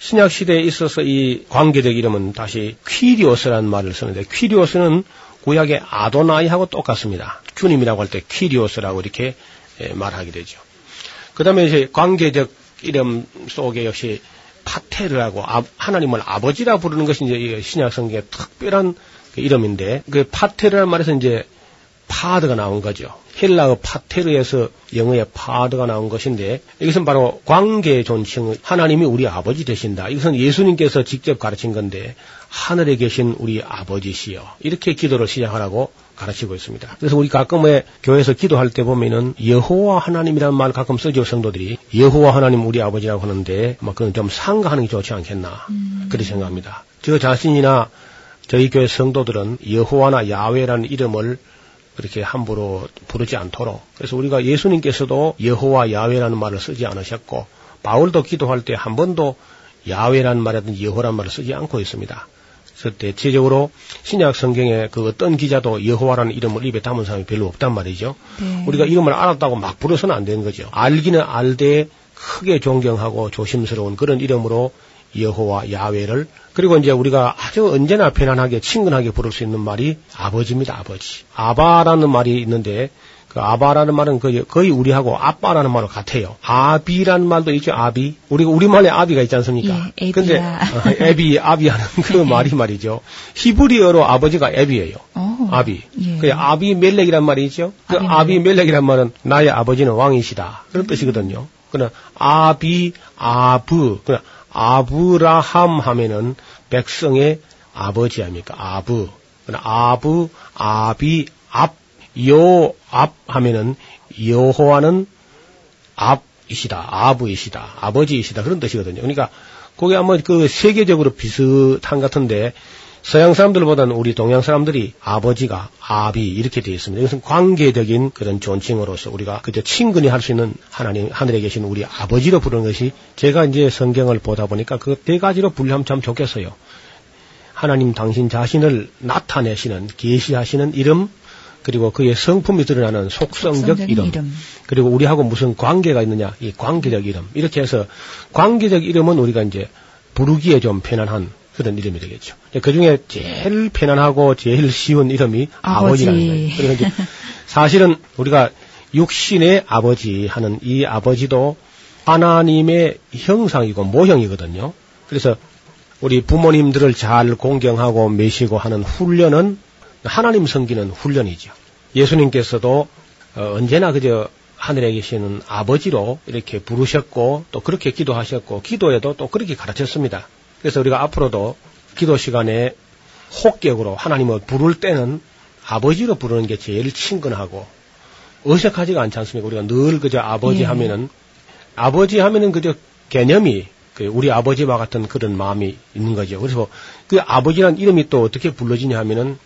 신약 시대에 있어서 이 관계적 이름은 다시 퀴리오스라는 말을 쓰는데, 퀴리오스는 구약의 아도나이하고 똑같습니다. 주님이라고 할 때 퀴리오스라고 이렇게 말하게 되죠. 그 다음에 이제 관계적 이름 속에 역시 파테르라고, 아, 하나님을 아버지라 부르는 것이 이제 신약 성경의 특별한 그 이름인데, 그 파테르란 말에서 이제 파드가 나온 거죠. 헬라어 파테르에서 영어의 파드가 나온 것인데, 이것은 바로 관계 존칭, 하나님이 우리 아버지 되신다. 이것은 예수님께서 직접 가르친 건데, 하늘에 계신 우리 아버지시여, 이렇게 기도를 시작하라고 가르치고 있습니다. 그래서 우리 가끔 왜 교회에서 기도할 때 보면은 여호와 하나님이라는 말 가끔 쓰죠. 성도들이 여호와 하나님 우리 아버지라고 하는데 막 그건 좀 상가하는 게 좋지 않겠나, 음. 그렇게 생각합니다. 저 자신이나 저희 교회 성도들은 여호와나 야훼라는 이름을 그렇게 함부로 부르지 않도록, 그래서 우리가 예수님께서도 여호와 야훼라는 말을 쓰지 않으셨고, 바울도 기도할 때 한 번도 야훼라는 말이라든지 여호라는 말을 쓰지 않고 있습니다. 그래서 대체적으로 신약 성경에 그 어떤 기자도 여호와라는 이름을 입에 담은 사람이 별로 없단 말이죠. 네. 우리가 이름을 알았다고 막 부르서는 안 되는 거죠. 알기는 알되 크게 존경하고 조심스러운 그런 이름으로 여호와 야훼를, 그리고 이제 우리가 아주 언제나 편안하게 친근하게 부를 수 있는 말이 아버지입니다. 아버지. 아바라는 말이 있는데 그 아바라는 말은 거의 우리하고 아빠라는 말로 같아요. 아비라는 말도 있죠. 아비. 우리가 우리말에 아비가 있지 않습니까? 예, 에비야. 근데 어, 에비, 아비하는 그런 말이 말이죠. 히브리어로 아버지가 에비예요. 오, 아비. 예. 그 아비 멜렉이란 말이 있죠. 그 아비, 아비 멜렉이란 말은 나의 아버지는 왕이시다. 그런 음. 뜻이거든요. 그러나 아비, 아브, 그러나 아브라함 하면은 백성의 아버지 아닙니까? 아브. 그러나 아브, 아비, 압. 요, 압 하면은, 여호와는 압이시다, 아부이시다, 아버지이시다, 그런 뜻이거든요. 그러니까, 그게 아마 그 세계적으로 비슷한 같은데, 서양 사람들보다는 우리 동양 사람들이 아버지가 아비, 이렇게 되어 있습니다. 이것은 관계적인 그런 존칭으로서 우리가 그저 친근히 할 수 있는 하나님, 하늘에 계신 우리 아버지로 부르는 것이, 제가 이제 성경을 보다 보니까 그 네 가지로 분류하면 참 좋겠어요. 하나님 당신 자신을 나타내시는, 계시하시는 이름, 그리고 그의 성품이 드러나는 속성적 이름. 이름, 그리고 우리하고 무슨 관계가 있느냐, 이 관계적 이름. 이렇게 해서 관계적 이름은 우리가 이제 부르기에 좀 편안한 그런 이름이 되겠죠. 그 중에 제일 편안하고 제일 쉬운 이름이 아버지. 아버지라는 거예요. 그래서 이제 사실은 우리가 육신의 아버지 하는 이 아버지도 하나님의 형상이고 모형이거든요. 그래서 우리 부모님들을 잘 공경하고 메시고 하는 훈련은 하나님 섬기는 훈련이죠. 예수님께서도 언제나 그저 하늘에 계시는 아버지로 이렇게 부르셨고 또 그렇게 기도하셨고 기도에도 또 그렇게 가르쳤습니다. 그래서 우리가 앞으로도 기도 시간에 호격으로 하나님을 부를 때는 아버지로 부르는 게 제일 친근하고 어색하지가 않지 않습니까? 우리가 늘 그저 아버지 예. 하면은 아버지 하면은 그저 개념이 우리 아버지와 같은 그런 마음이 있는 거죠. 그래서 그 아버지란 이름이 또 어떻게 불러지냐 하면은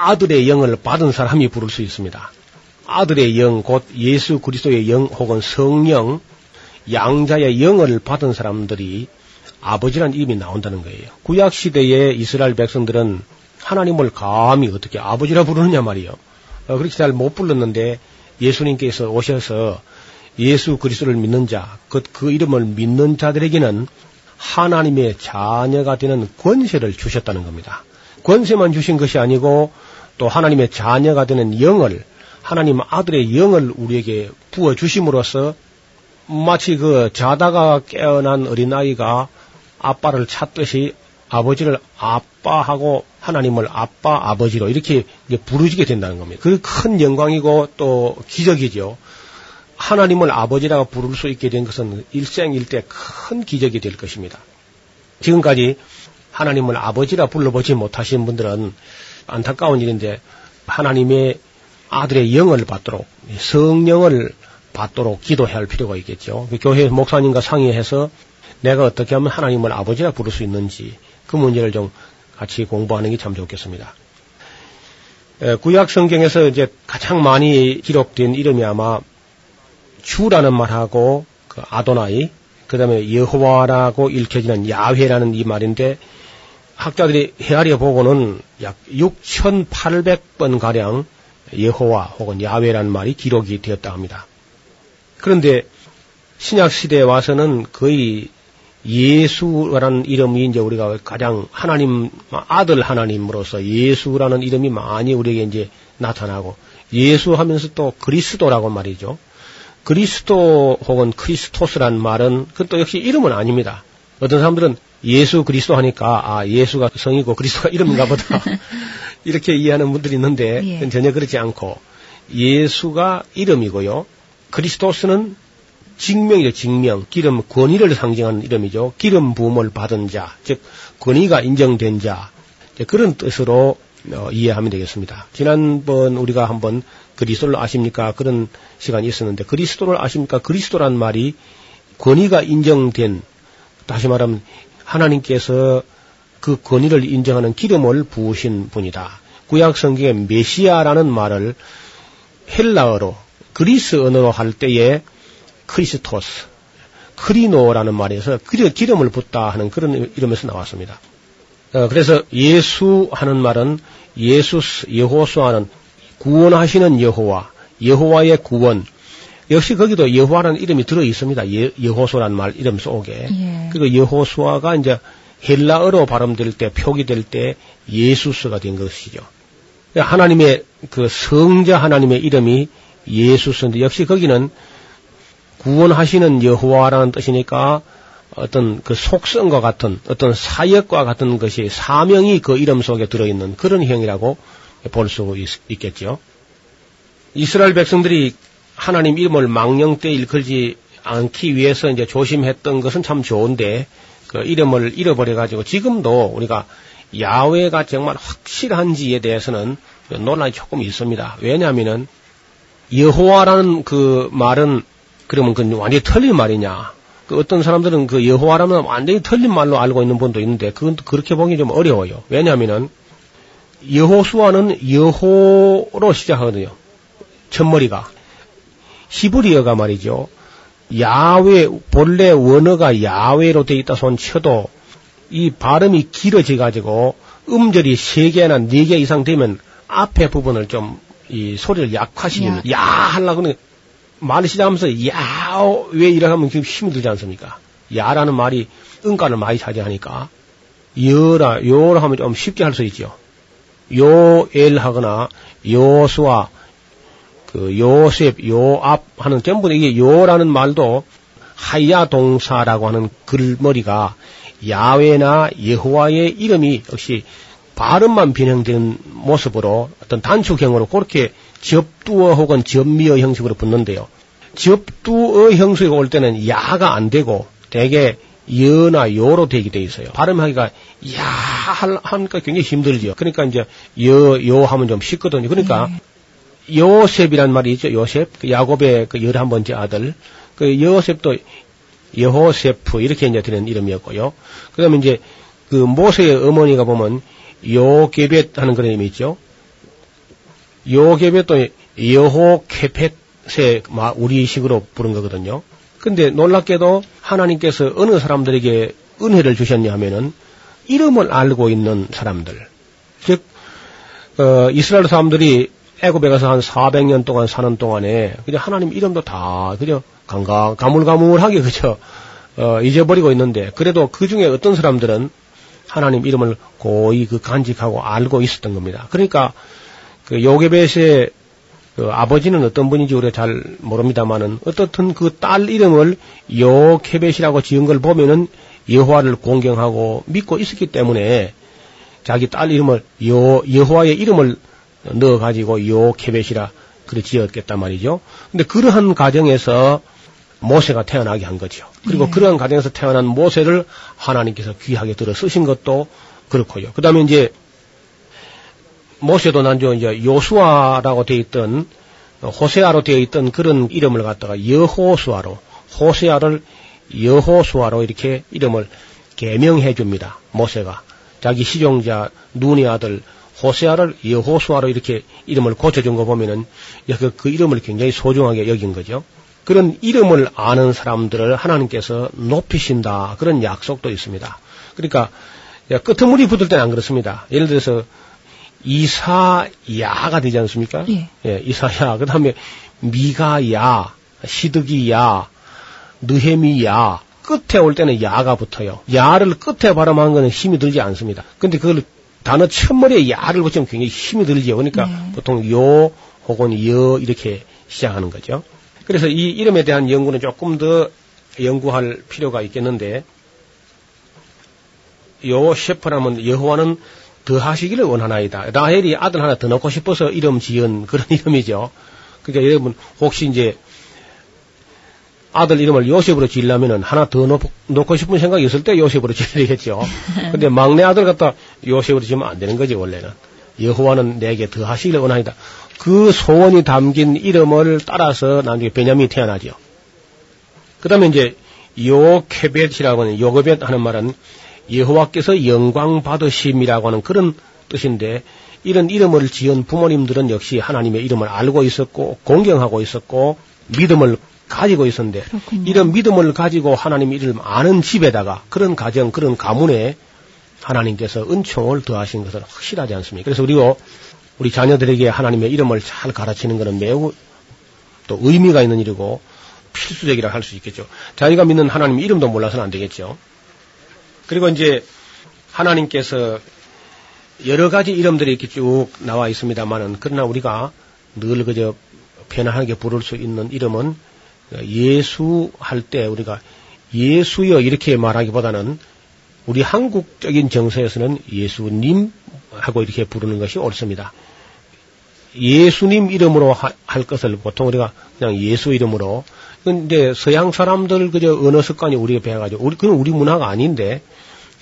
아들의 영을 받은 사람이 부를 수 있습니다. 아들의 영, 곧 예수 그리스도의 영 혹은 성령, 양자의 영을 받은 사람들이 아버지란 이름이 나온다는 거예요. 구약시대의 이스라엘 백성들은 하나님을 감히 어떻게 아버지라 부르느냐 말이에요. 어, 그렇게 잘 못 불렀는데 예수님께서 오셔서 예수 그리스도를 믿는 자, 그, 그 이름을 믿는 자들에게는 하나님의 자녀가 되는 권세를 주셨다는 겁니다. 권세만 주신 것이 아니고 또 하나님의 자녀가 되는 영을, 하나님 아들의 영을 우리에게 부어주심으로써 마치 그 자다가 깨어난 어린아이가 아빠를 찾듯이 아버지를 아빠하고 하나님을 아빠, 아버지로 이렇게 부르지게 된다는 겁니다. 그 큰 영광이고 또 기적이죠. 하나님을 아버지라고 부를 수 있게 된 것은 일생일대 큰 기적이 될 것입니다. 지금까지 하나님을 아버지라 불러보지 못하신 분들은 안타까운 일인데 하나님의 아들의 영을 받도록, 성령을 받도록 기도해야 할 필요가 있겠죠. 교회 목사님과 상의해서 내가 어떻게 하면 하나님을 아버지라 부를 수 있는지 그 문제를 좀 같이 공부하는 게 참 좋겠습니다. 구약 성경에서 이제 가장 많이 기록된 이름이 아마 주라는 말하고 그 아도나이, 그 다음에 여호와라고 읽혀지는 야훼라는 이 말인데 학자들이 헤아려보고는 약 육천팔백 번가량 여호와 혹은 야훼라는 말이 기록이 되었다 합니다. 그런데 신약시대에 와서는 거의 예수라는 이름이 이제 우리가 가장 하나님, 아들 하나님으로서 예수라는 이름이 많이 우리에게 이제 나타나고 예수 하면서 또 그리스도라고 말이죠. 그리스도 혹은 크리스토스란 말은 그것도 역시 이름은 아닙니다. 어떤 사람들은 예수 그리스도 하니까 아 예수가 성이고 그리스도가 이름인가 보다 이렇게 이해하는 분들이 있는데 예. 전혀 그렇지 않고 예수가 이름이고요. 크리스토스는 직명이죠. 직명. 기름 권위를 상징하는 이름이죠. 기름 부음을 받은 자, 즉 권위가 인정된 자. 그런 뜻으로 어, 이해하면 되겠습니다. 지난번 우리가 한번 그리스도를 아십니까? 그런 시간이 있었는데 그리스도를 아십니까? 그리스도란 말이 권위가 인정된, 다시 말하면 하나님께서 그 권위를 인정하는 기름을 부으신 분이다. 구약 성경의 메시아라는 말을 헬라어로, 그리스 언어로 할 때에 크리스토스, 크리노라는 말에서 기름을 붓다 하는 그런 이름에서 나왔습니다. 그래서 예수 하는 말은 예수스, 여호수아는 구원하시는 여호와, 여호와의 구원, 역시 거기도 여호와라는 이름이 들어 있습니다. 예, 여호수아라는 말 이름 속에. 예. 그리고 여호수아가 이제 헬라어로 발음될 때, 표기될 때 예수스가 된 것이죠. 하나님의 그 성자 하나님의 이름이 예수스인데 역시 거기는 구원하시는 여호와라는 뜻이니까 어떤 그 속성과 같은 어떤 사역과 같은 것이 사명이 그 이름 속에 들어있는 그런 형이라고 볼 수 있겠죠. 이스라엘 백성들이 하나님 이름을 망령 때 일컬지 않기 위해서 이제 조심했던 것은 참 좋은데 그 이름을 잃어버려가지고 지금도 우리가 야훼가 정말 확실한지에 대해서는 논란이 조금 있습니다. 왜냐하면은 여호와라는 그 말은 그러면 그 완전히 틀린 말이냐? 그 어떤 사람들은 그 여호와라면 완전히 틀린 말로 알고 있는 분도 있는데 그건 그렇게 보기 좀 어려워요. 왜냐하면은 여호수아는 여호로 시작하거든요. 첫머리가 히브리어가 말이죠. 야훼 본래 원어가 야훼로 돼 있다 손 쳐도 이 발음이 길어져 가지고 음절이 세 개나 네 개 이상 되면 앞에 부분을 좀 이 소리를 약화시키는 야, 야 하려고 하는 말을 시작하면서 야왜 이렇게 하면 지금 힘들지 않습니까? 야라는 말이 음가를 많이 차지하니까 여라 요라 하면 좀 쉽게 할 수 있죠. 요엘 하거나 요수와 그 요셉, 요압 하는 전부 이게 요라는 말도 하야 동사라고 하는 글머리가 야훼나 여호와의 이름이 역시 발음만 변형된 모습으로 어떤 단축형으로 그렇게 접두어 혹은 접미어 형식으로 붙는데요. 접두어 형식이 올 때는 야가 안 되고 대개 여나 요로 되게 돼 있어요. 발음하기가 야 하니까 굉장히 힘들죠. 그러니까 이제 여, 요 하면 좀 쉽거든요. 그러니까 네. 요셉이란 말이 있죠. 요셉, 야곱의 그 열한 번째 아들. 그 요셉도 여호세프 이렇게 이제 드는 이름이었고요. 그다음에 이제 그 모세의 어머니가 보면 요게벳 하는 그런 이름이 있죠. 요게벳도 여호케벳의 우리식으로 부른 거거든요. 근데 놀랍게도 하나님께서 어느 사람들에게 은혜를 주셨냐 하면은 이름을 알고 있는 사람들, 즉 어, 이스라엘 사람들이 애굽에 가서 한 사백 년 동안 사는 동안에, 그냥 하나님 이름도 다, 그냥, 감각, 가물가물하게, 그죠, 어, 잊어버리고 있는데, 그래도 그 중에 어떤 사람들은 하나님 이름을 고이 그 간직하고 알고 있었던 겁니다. 그러니까, 그 요게벳의 그 아버지는 어떤 분인지 우리가 잘 모릅니다만은, 어떻든 그 딸 이름을 요케벳이라고 지은 걸 보면은 여호와를 공경하고 믿고 있었기 때문에, 자기 딸 이름을 여, 여호와의 이름을 넣어가지고 요케벳이라 그래 지었겠단 말이죠. 근데 그러한 가정에서 모세가 태어나게 한 거죠. 그리고 네. 그러한 가정에서 태어난 모세를 하나님께서 귀하게 들어 쓰신 것도 그렇고요. 그 다음에 이제 모세도 난저 이제 요수아라고 되어 있던 호세아로 되어 있던 그런 이름을 갖다가 여호수아로 호세아를 여호수아로 이렇게 이름을 개명해 줍니다. 모세가 자기 시종자 눈의 아들 호세아를 여호수아로 이렇게 이름을 고쳐준 거 보면은 그, 그 이름을 굉장히 소중하게 여긴 거죠. 그런 이름을 아는 사람들을 하나님께서 높이신다. 그런 약속도 있습니다. 그러니까 끄트머리 붙을 때는 안 그렇습니다. 예를 들어서 이사야가 되지 않습니까? 예. 예, 이사야. 그 다음에 미가야, 시드기야, 느헤미야. 끝에 올 때는 야가 붙어요. 야를 끝에 발음하는 거는 힘이 들지 않습니다. 근데 그걸 단어 첫머리에 야를 붙이면 굉장히 힘이 들지요. 그러니까 네. 보통 요 혹은 여 이렇게 시작하는 거죠. 그래서 이 이름에 대한 연구는 조금 더 연구할 필요가 있겠는데 요셰프라면 여호와는 더하시기를 원하나이다. 라헬이 아들 하나 더 넣고 싶어서 이름 지은 그런 이름이죠. 그러니까 여러분 혹시 이제 아들 이름을 요셉으로 지으려면은 하나 더 놓, 놓고 싶은 생각이 있을 때 요셉으로 지으려겠죠. 근데 막내 아들 갖다 요셉으로 지으면 안 되는 거지, 원래는. 여호와는 내게 더 하시기를 원하이다. 그 소원이 담긴 이름을 따라서 나중에 베냐민이 태어나죠. 그 다음에 이제 요케벳이라고 하는, 요거벳 하는 말은 여호와께서 영광 받으심이라고 하는 그런 뜻인데, 이런 이름을 지은 부모님들은 역시 하나님의 이름을 알고 있었고, 공경하고 있었고, 믿음을 가지고 있었는데 그렇군요. 이런 믿음을 가지고 하나님 이름 아는 집에다가 그런 가정 그런 가문에 하나님께서 은총을 더하신 것은 확실하지 않습니까? 그래서 우리가 우리 자녀들에게 하나님의 이름을 잘 가르치는 것은 매우 또 의미가 있는 일이고 필수적이라 할 수 있겠죠. 자기가 믿는 하나님 이름도 몰라서는 안 되겠죠. 그리고 이제 하나님께서 여러 가지 이름들이 이렇게 쭉 나와 있습니다만은 그러나 우리가 늘 그저 편안하게 부를 수 있는 이름은 예수 할 때 우리가 예수여 이렇게 말하기보다는 우리 한국적인 정서에서는 예수님 하고 이렇게 부르는 것이 옳습니다. 예수님 이름으로 하, 할 것을 보통 우리가 그냥 예수 이름으로. 근데 서양 사람들 그저 언어 습관이 우리에 배워가지고 우리 그건 우리 문화가 아닌데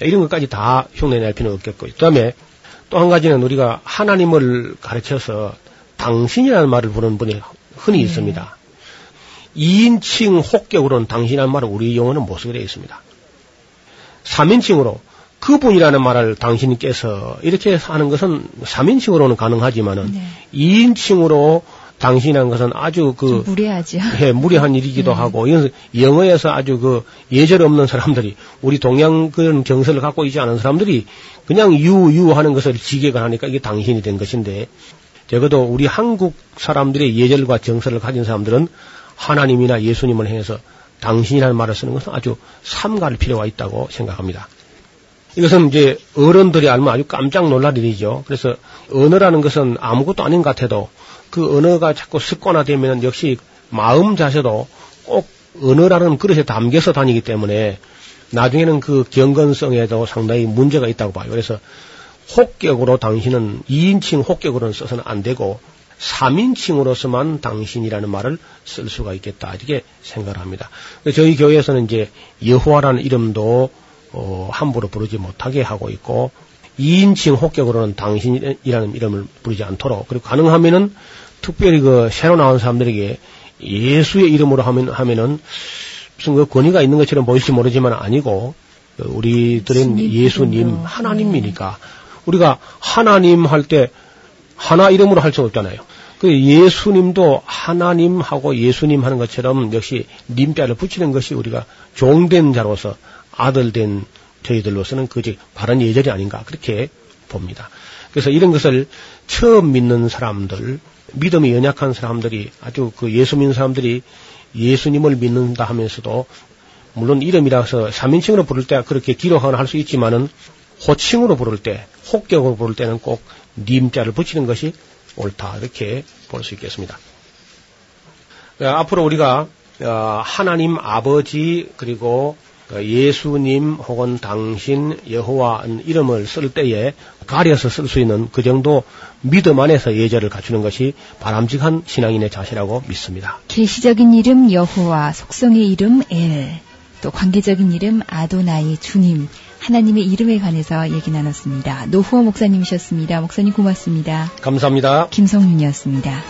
이런 것까지 다 흉내낼 필요는 없겠고. 그다음에 또 한 가지는 우리가 하나님을 가르쳐서 당신이라는 말을 부르는 분이 흔히 네. 있습니다. 이인칭 혹격으로는 당신이라는 말을 우리 용어는 못 쓰게 되어 있습니다. 삼인칭으로 그분이라는 말을 당신께서 이렇게 하는 것은 삼인칭으로는 가능하지만은 네. 이인칭으로 당신이라는 것은 아주 그 무례하죠. 예, 무례한 일이기도 네. 하고 이건 영어에서 아주 그 예절 없는 사람들이 우리 동양 그런 경서를 갖고 있지 않은 사람들이 그냥 유유하는 것을 지게가 하니까 이게 당신이 된 것인데 적어도 우리 한국 사람들의 예절과 정서를 가진 사람들은 하나님이나 예수님을 향해서 당신이라는 말을 쓰는 것은 아주 삼가할 필요가 있다고 생각합니다. 이것은 이제 어른들이 알면 아주 깜짝 놀랄 일이죠. 그래서 언어라는 것은 아무것도 아닌 것 같아도 그 언어가 자꾸 습관화되면 역시 마음 자세도 꼭 언어라는 그릇에 담겨서 다니기 때문에 나중에는 그 경건성에도 상당히 문제가 있다고 봐요. 그래서 혹격으로 당신은 이인칭 혹격으로는 써서는 안 되고 삼인칭으로서만 당신이라는 말을 쓸 수가 있겠다 이렇게 생각을 합니다. 저희 교회에서는 이제 여호와라는 이름도 어, 함부로 부르지 못하게 하고 있고 이인칭 혹격으로는 당신이라는 이름을 부르지 않도록 그리고 가능하면은 특별히 그 새로 나온 사람들에게 예수의 이름으로 하면 하면은 무슨 그 권위가 있는 것처럼 보일지 모르지만 아니고 우리들은 예수님 하나님이니까 우리가 하나님 할 때 하나 이름으로 할 수 없잖아요. 그 예수님도 하나님하고 예수님 하는 것처럼 역시 님자를 붙이는 것이 우리가 종된 자로서 아들된 저희들로서는 그지 바른 예절이 아닌가 그렇게 봅니다. 그래서 이런 것을 처음 믿는 사람들, 믿음이 연약한 사람들이 아주 그 예수 믿는 사람들이 예수님을 믿는다 하면서도 물론 이름이라서 삼인칭으로 부를 때 그렇게 기록하거나 할 수 있지만은 호칭으로 부를 때, 혹격으로 부를 때는 꼭 님자를 붙이는 것이 옳다 이렇게 볼 수 있겠습니다. 그러니까 앞으로 우리가 하나님 아버지 그리고 예수님 혹은 당신 여호와 이름을 쓸 때에 가려서 쓸 수 있는 그 정도 믿음 안에서 예절을 갖추는 것이 바람직한 신앙인의 자세라고 믿습니다. 계시적인 이름 여호와, 속성의 이름 엘, 또 관계적인 이름 아도나이, 주님, 하나님의 이름에 관해서 얘기 나눴습니다. 노후호 목사님이셨습니다. 목사님 고맙습니다. 감사합니다. 김성윤이었습니다.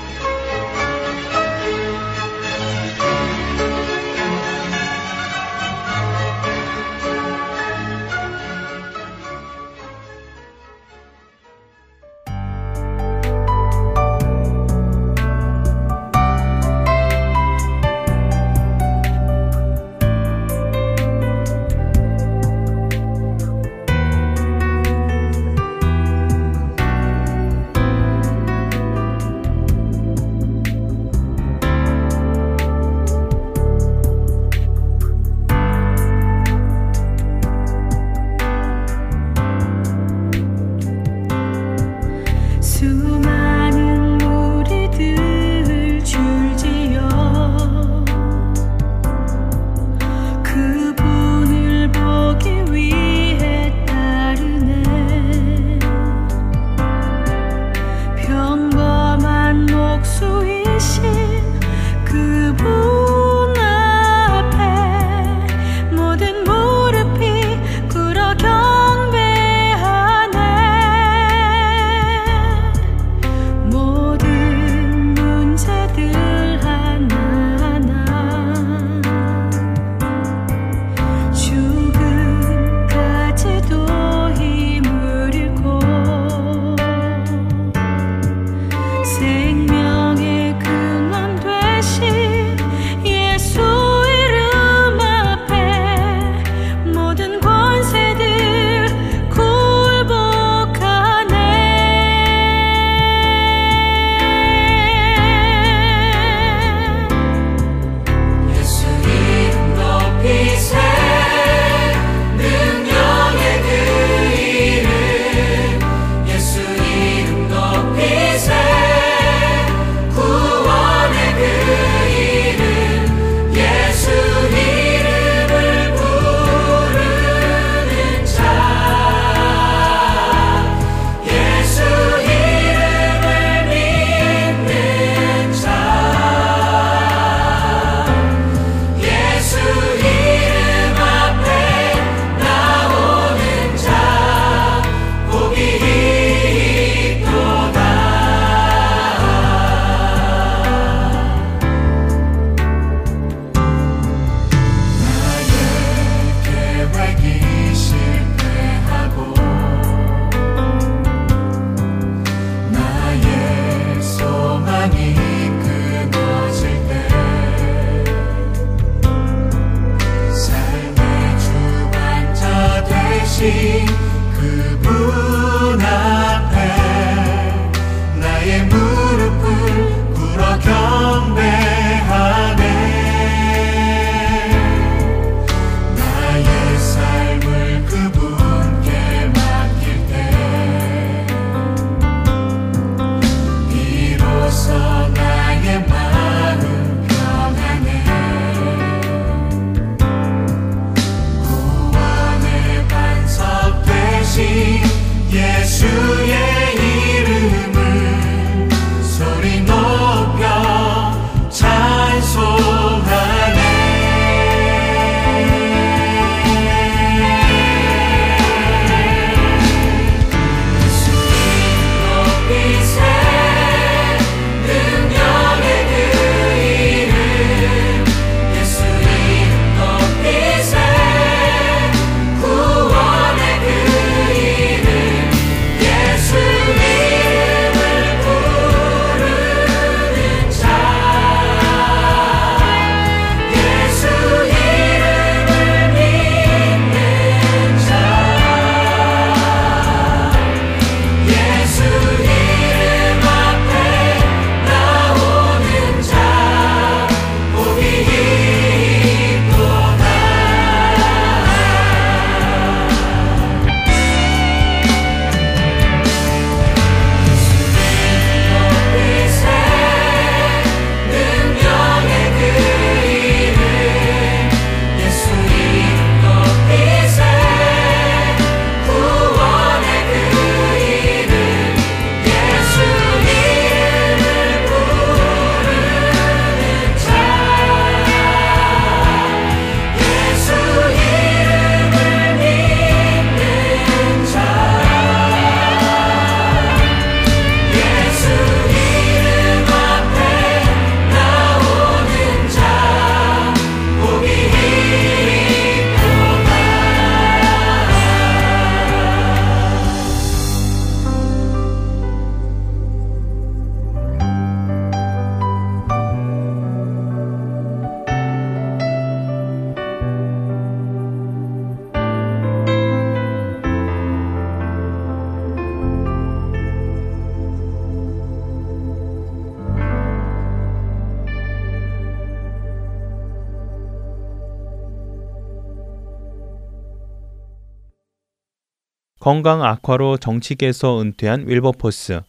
건강 악화로 정치계에서 은퇴한 윌버포스.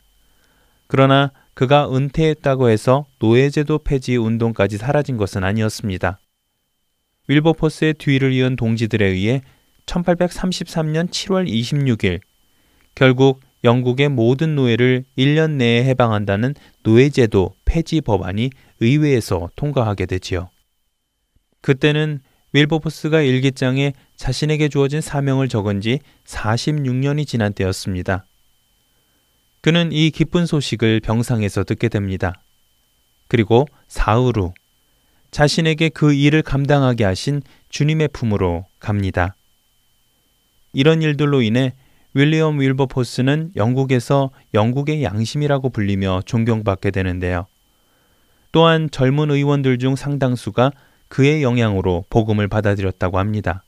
그러나 그가 은퇴했다고 해서 노예제도 폐지 운동까지 사라진 것은 아니었습니다. 윌버포스의 뒤를 이은 동지들에 의해 천팔백삼십삼년 칠월 이십육일 결국 영국의 모든 노예를 일 년 내에 해방한다는 노예제도 폐지 법안이 의회에서 통과하게 되지요. 그때는 윌버포스가 일기장에 자신에게 주어진 사명을 적은 지 사십육년이 지난 때였습니다. 그는 이 기쁜 소식을 병상에서 듣게 됩니다. 그리고 사흘 후 자신에게 그 일을 감당하게 하신 주님의 품으로 갑니다. 이런 일들로 인해 윌리엄 윌버포스는 영국에서 영국의 양심이라고 불리며 존경받게 되는데요. 또한 젊은 의원들 중 상당수가 그의 영향으로 복음을 받아들였다고 합니다.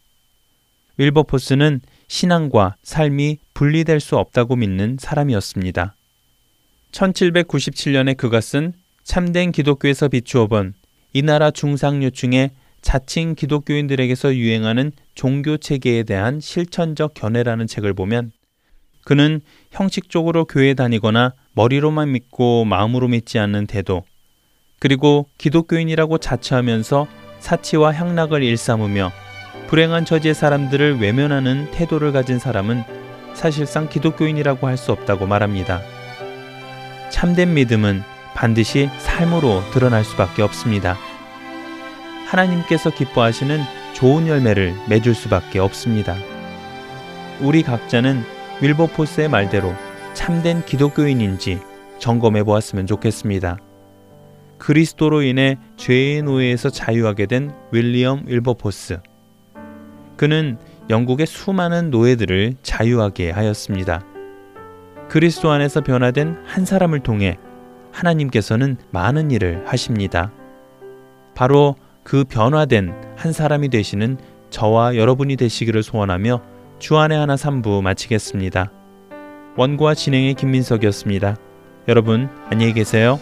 윌버포스는 신앙과 삶이 분리될 수 없다고 믿는 사람이었습니다. 천칠백구십칠년에 그가 쓴 참된 기독교에서 비추어 본 이 나라 중상류층의 자칭 기독교인들에게서 유행하는 종교체계에 대한 실천적 견해라는 책을 보면 그는 형식적으로 교회에 다니거나 머리로만 믿고 마음으로 믿지 않는 태도, 그리고 기독교인이라고 자처하면서 사치와 향락을 일삼으며 불행한 처지의 사람들을 외면하는 태도를 가진 사람은 사실상 기독교인이라고 할 수 없다고 말합니다. 참된 믿음은 반드시 삶으로 드러날 수밖에 없습니다. 하나님께서 기뻐하시는 좋은 열매를 맺을 수밖에 없습니다. 우리 각자는 윌버포스의 말대로 참된 기독교인인지 점검해 보았으면 좋겠습니다. 그리스도로 인해 죄의 노예에서 자유하게 된 윌리엄 윌버포스. 그는 영국의 수많은 노예들을 자유하게 하였습니다. 그리스도 안에서 변화된 한 사람을 통해 하나님께서는 많은 일을 하십니다. 바로 그 변화된 한 사람이 되시는 저와 여러분이 되시기를 소원하며 주안의 하나 삼부 마치겠습니다. 원고와 진행의 김민석이었습니다. 여러분 안녕히 계세요.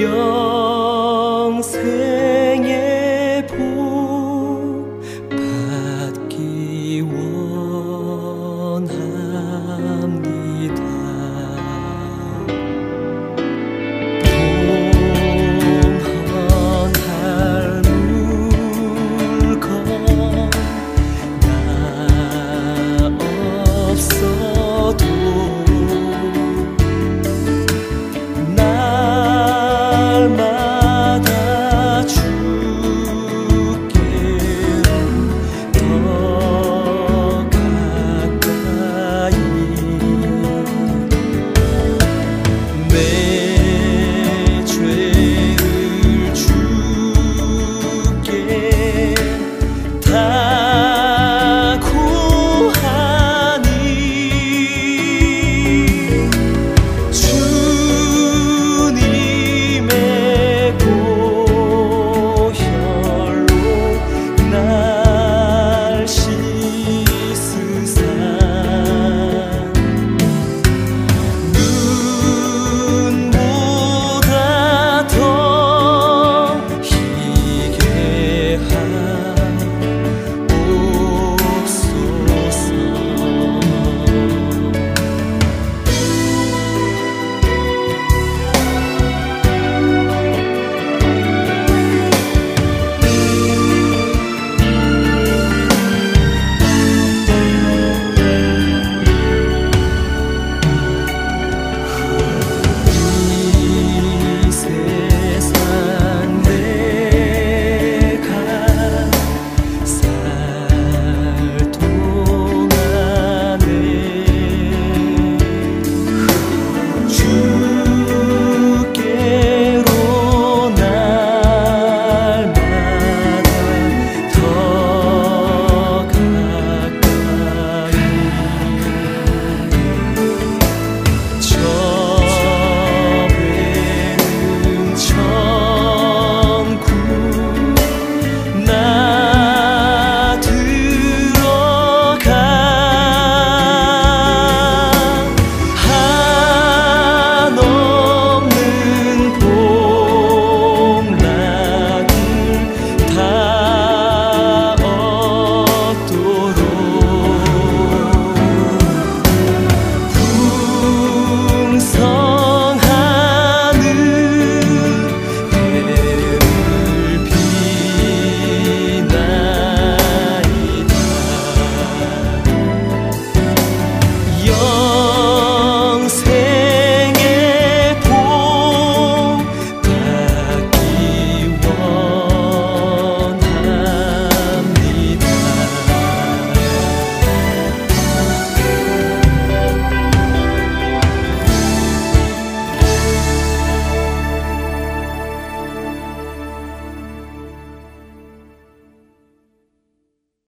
영생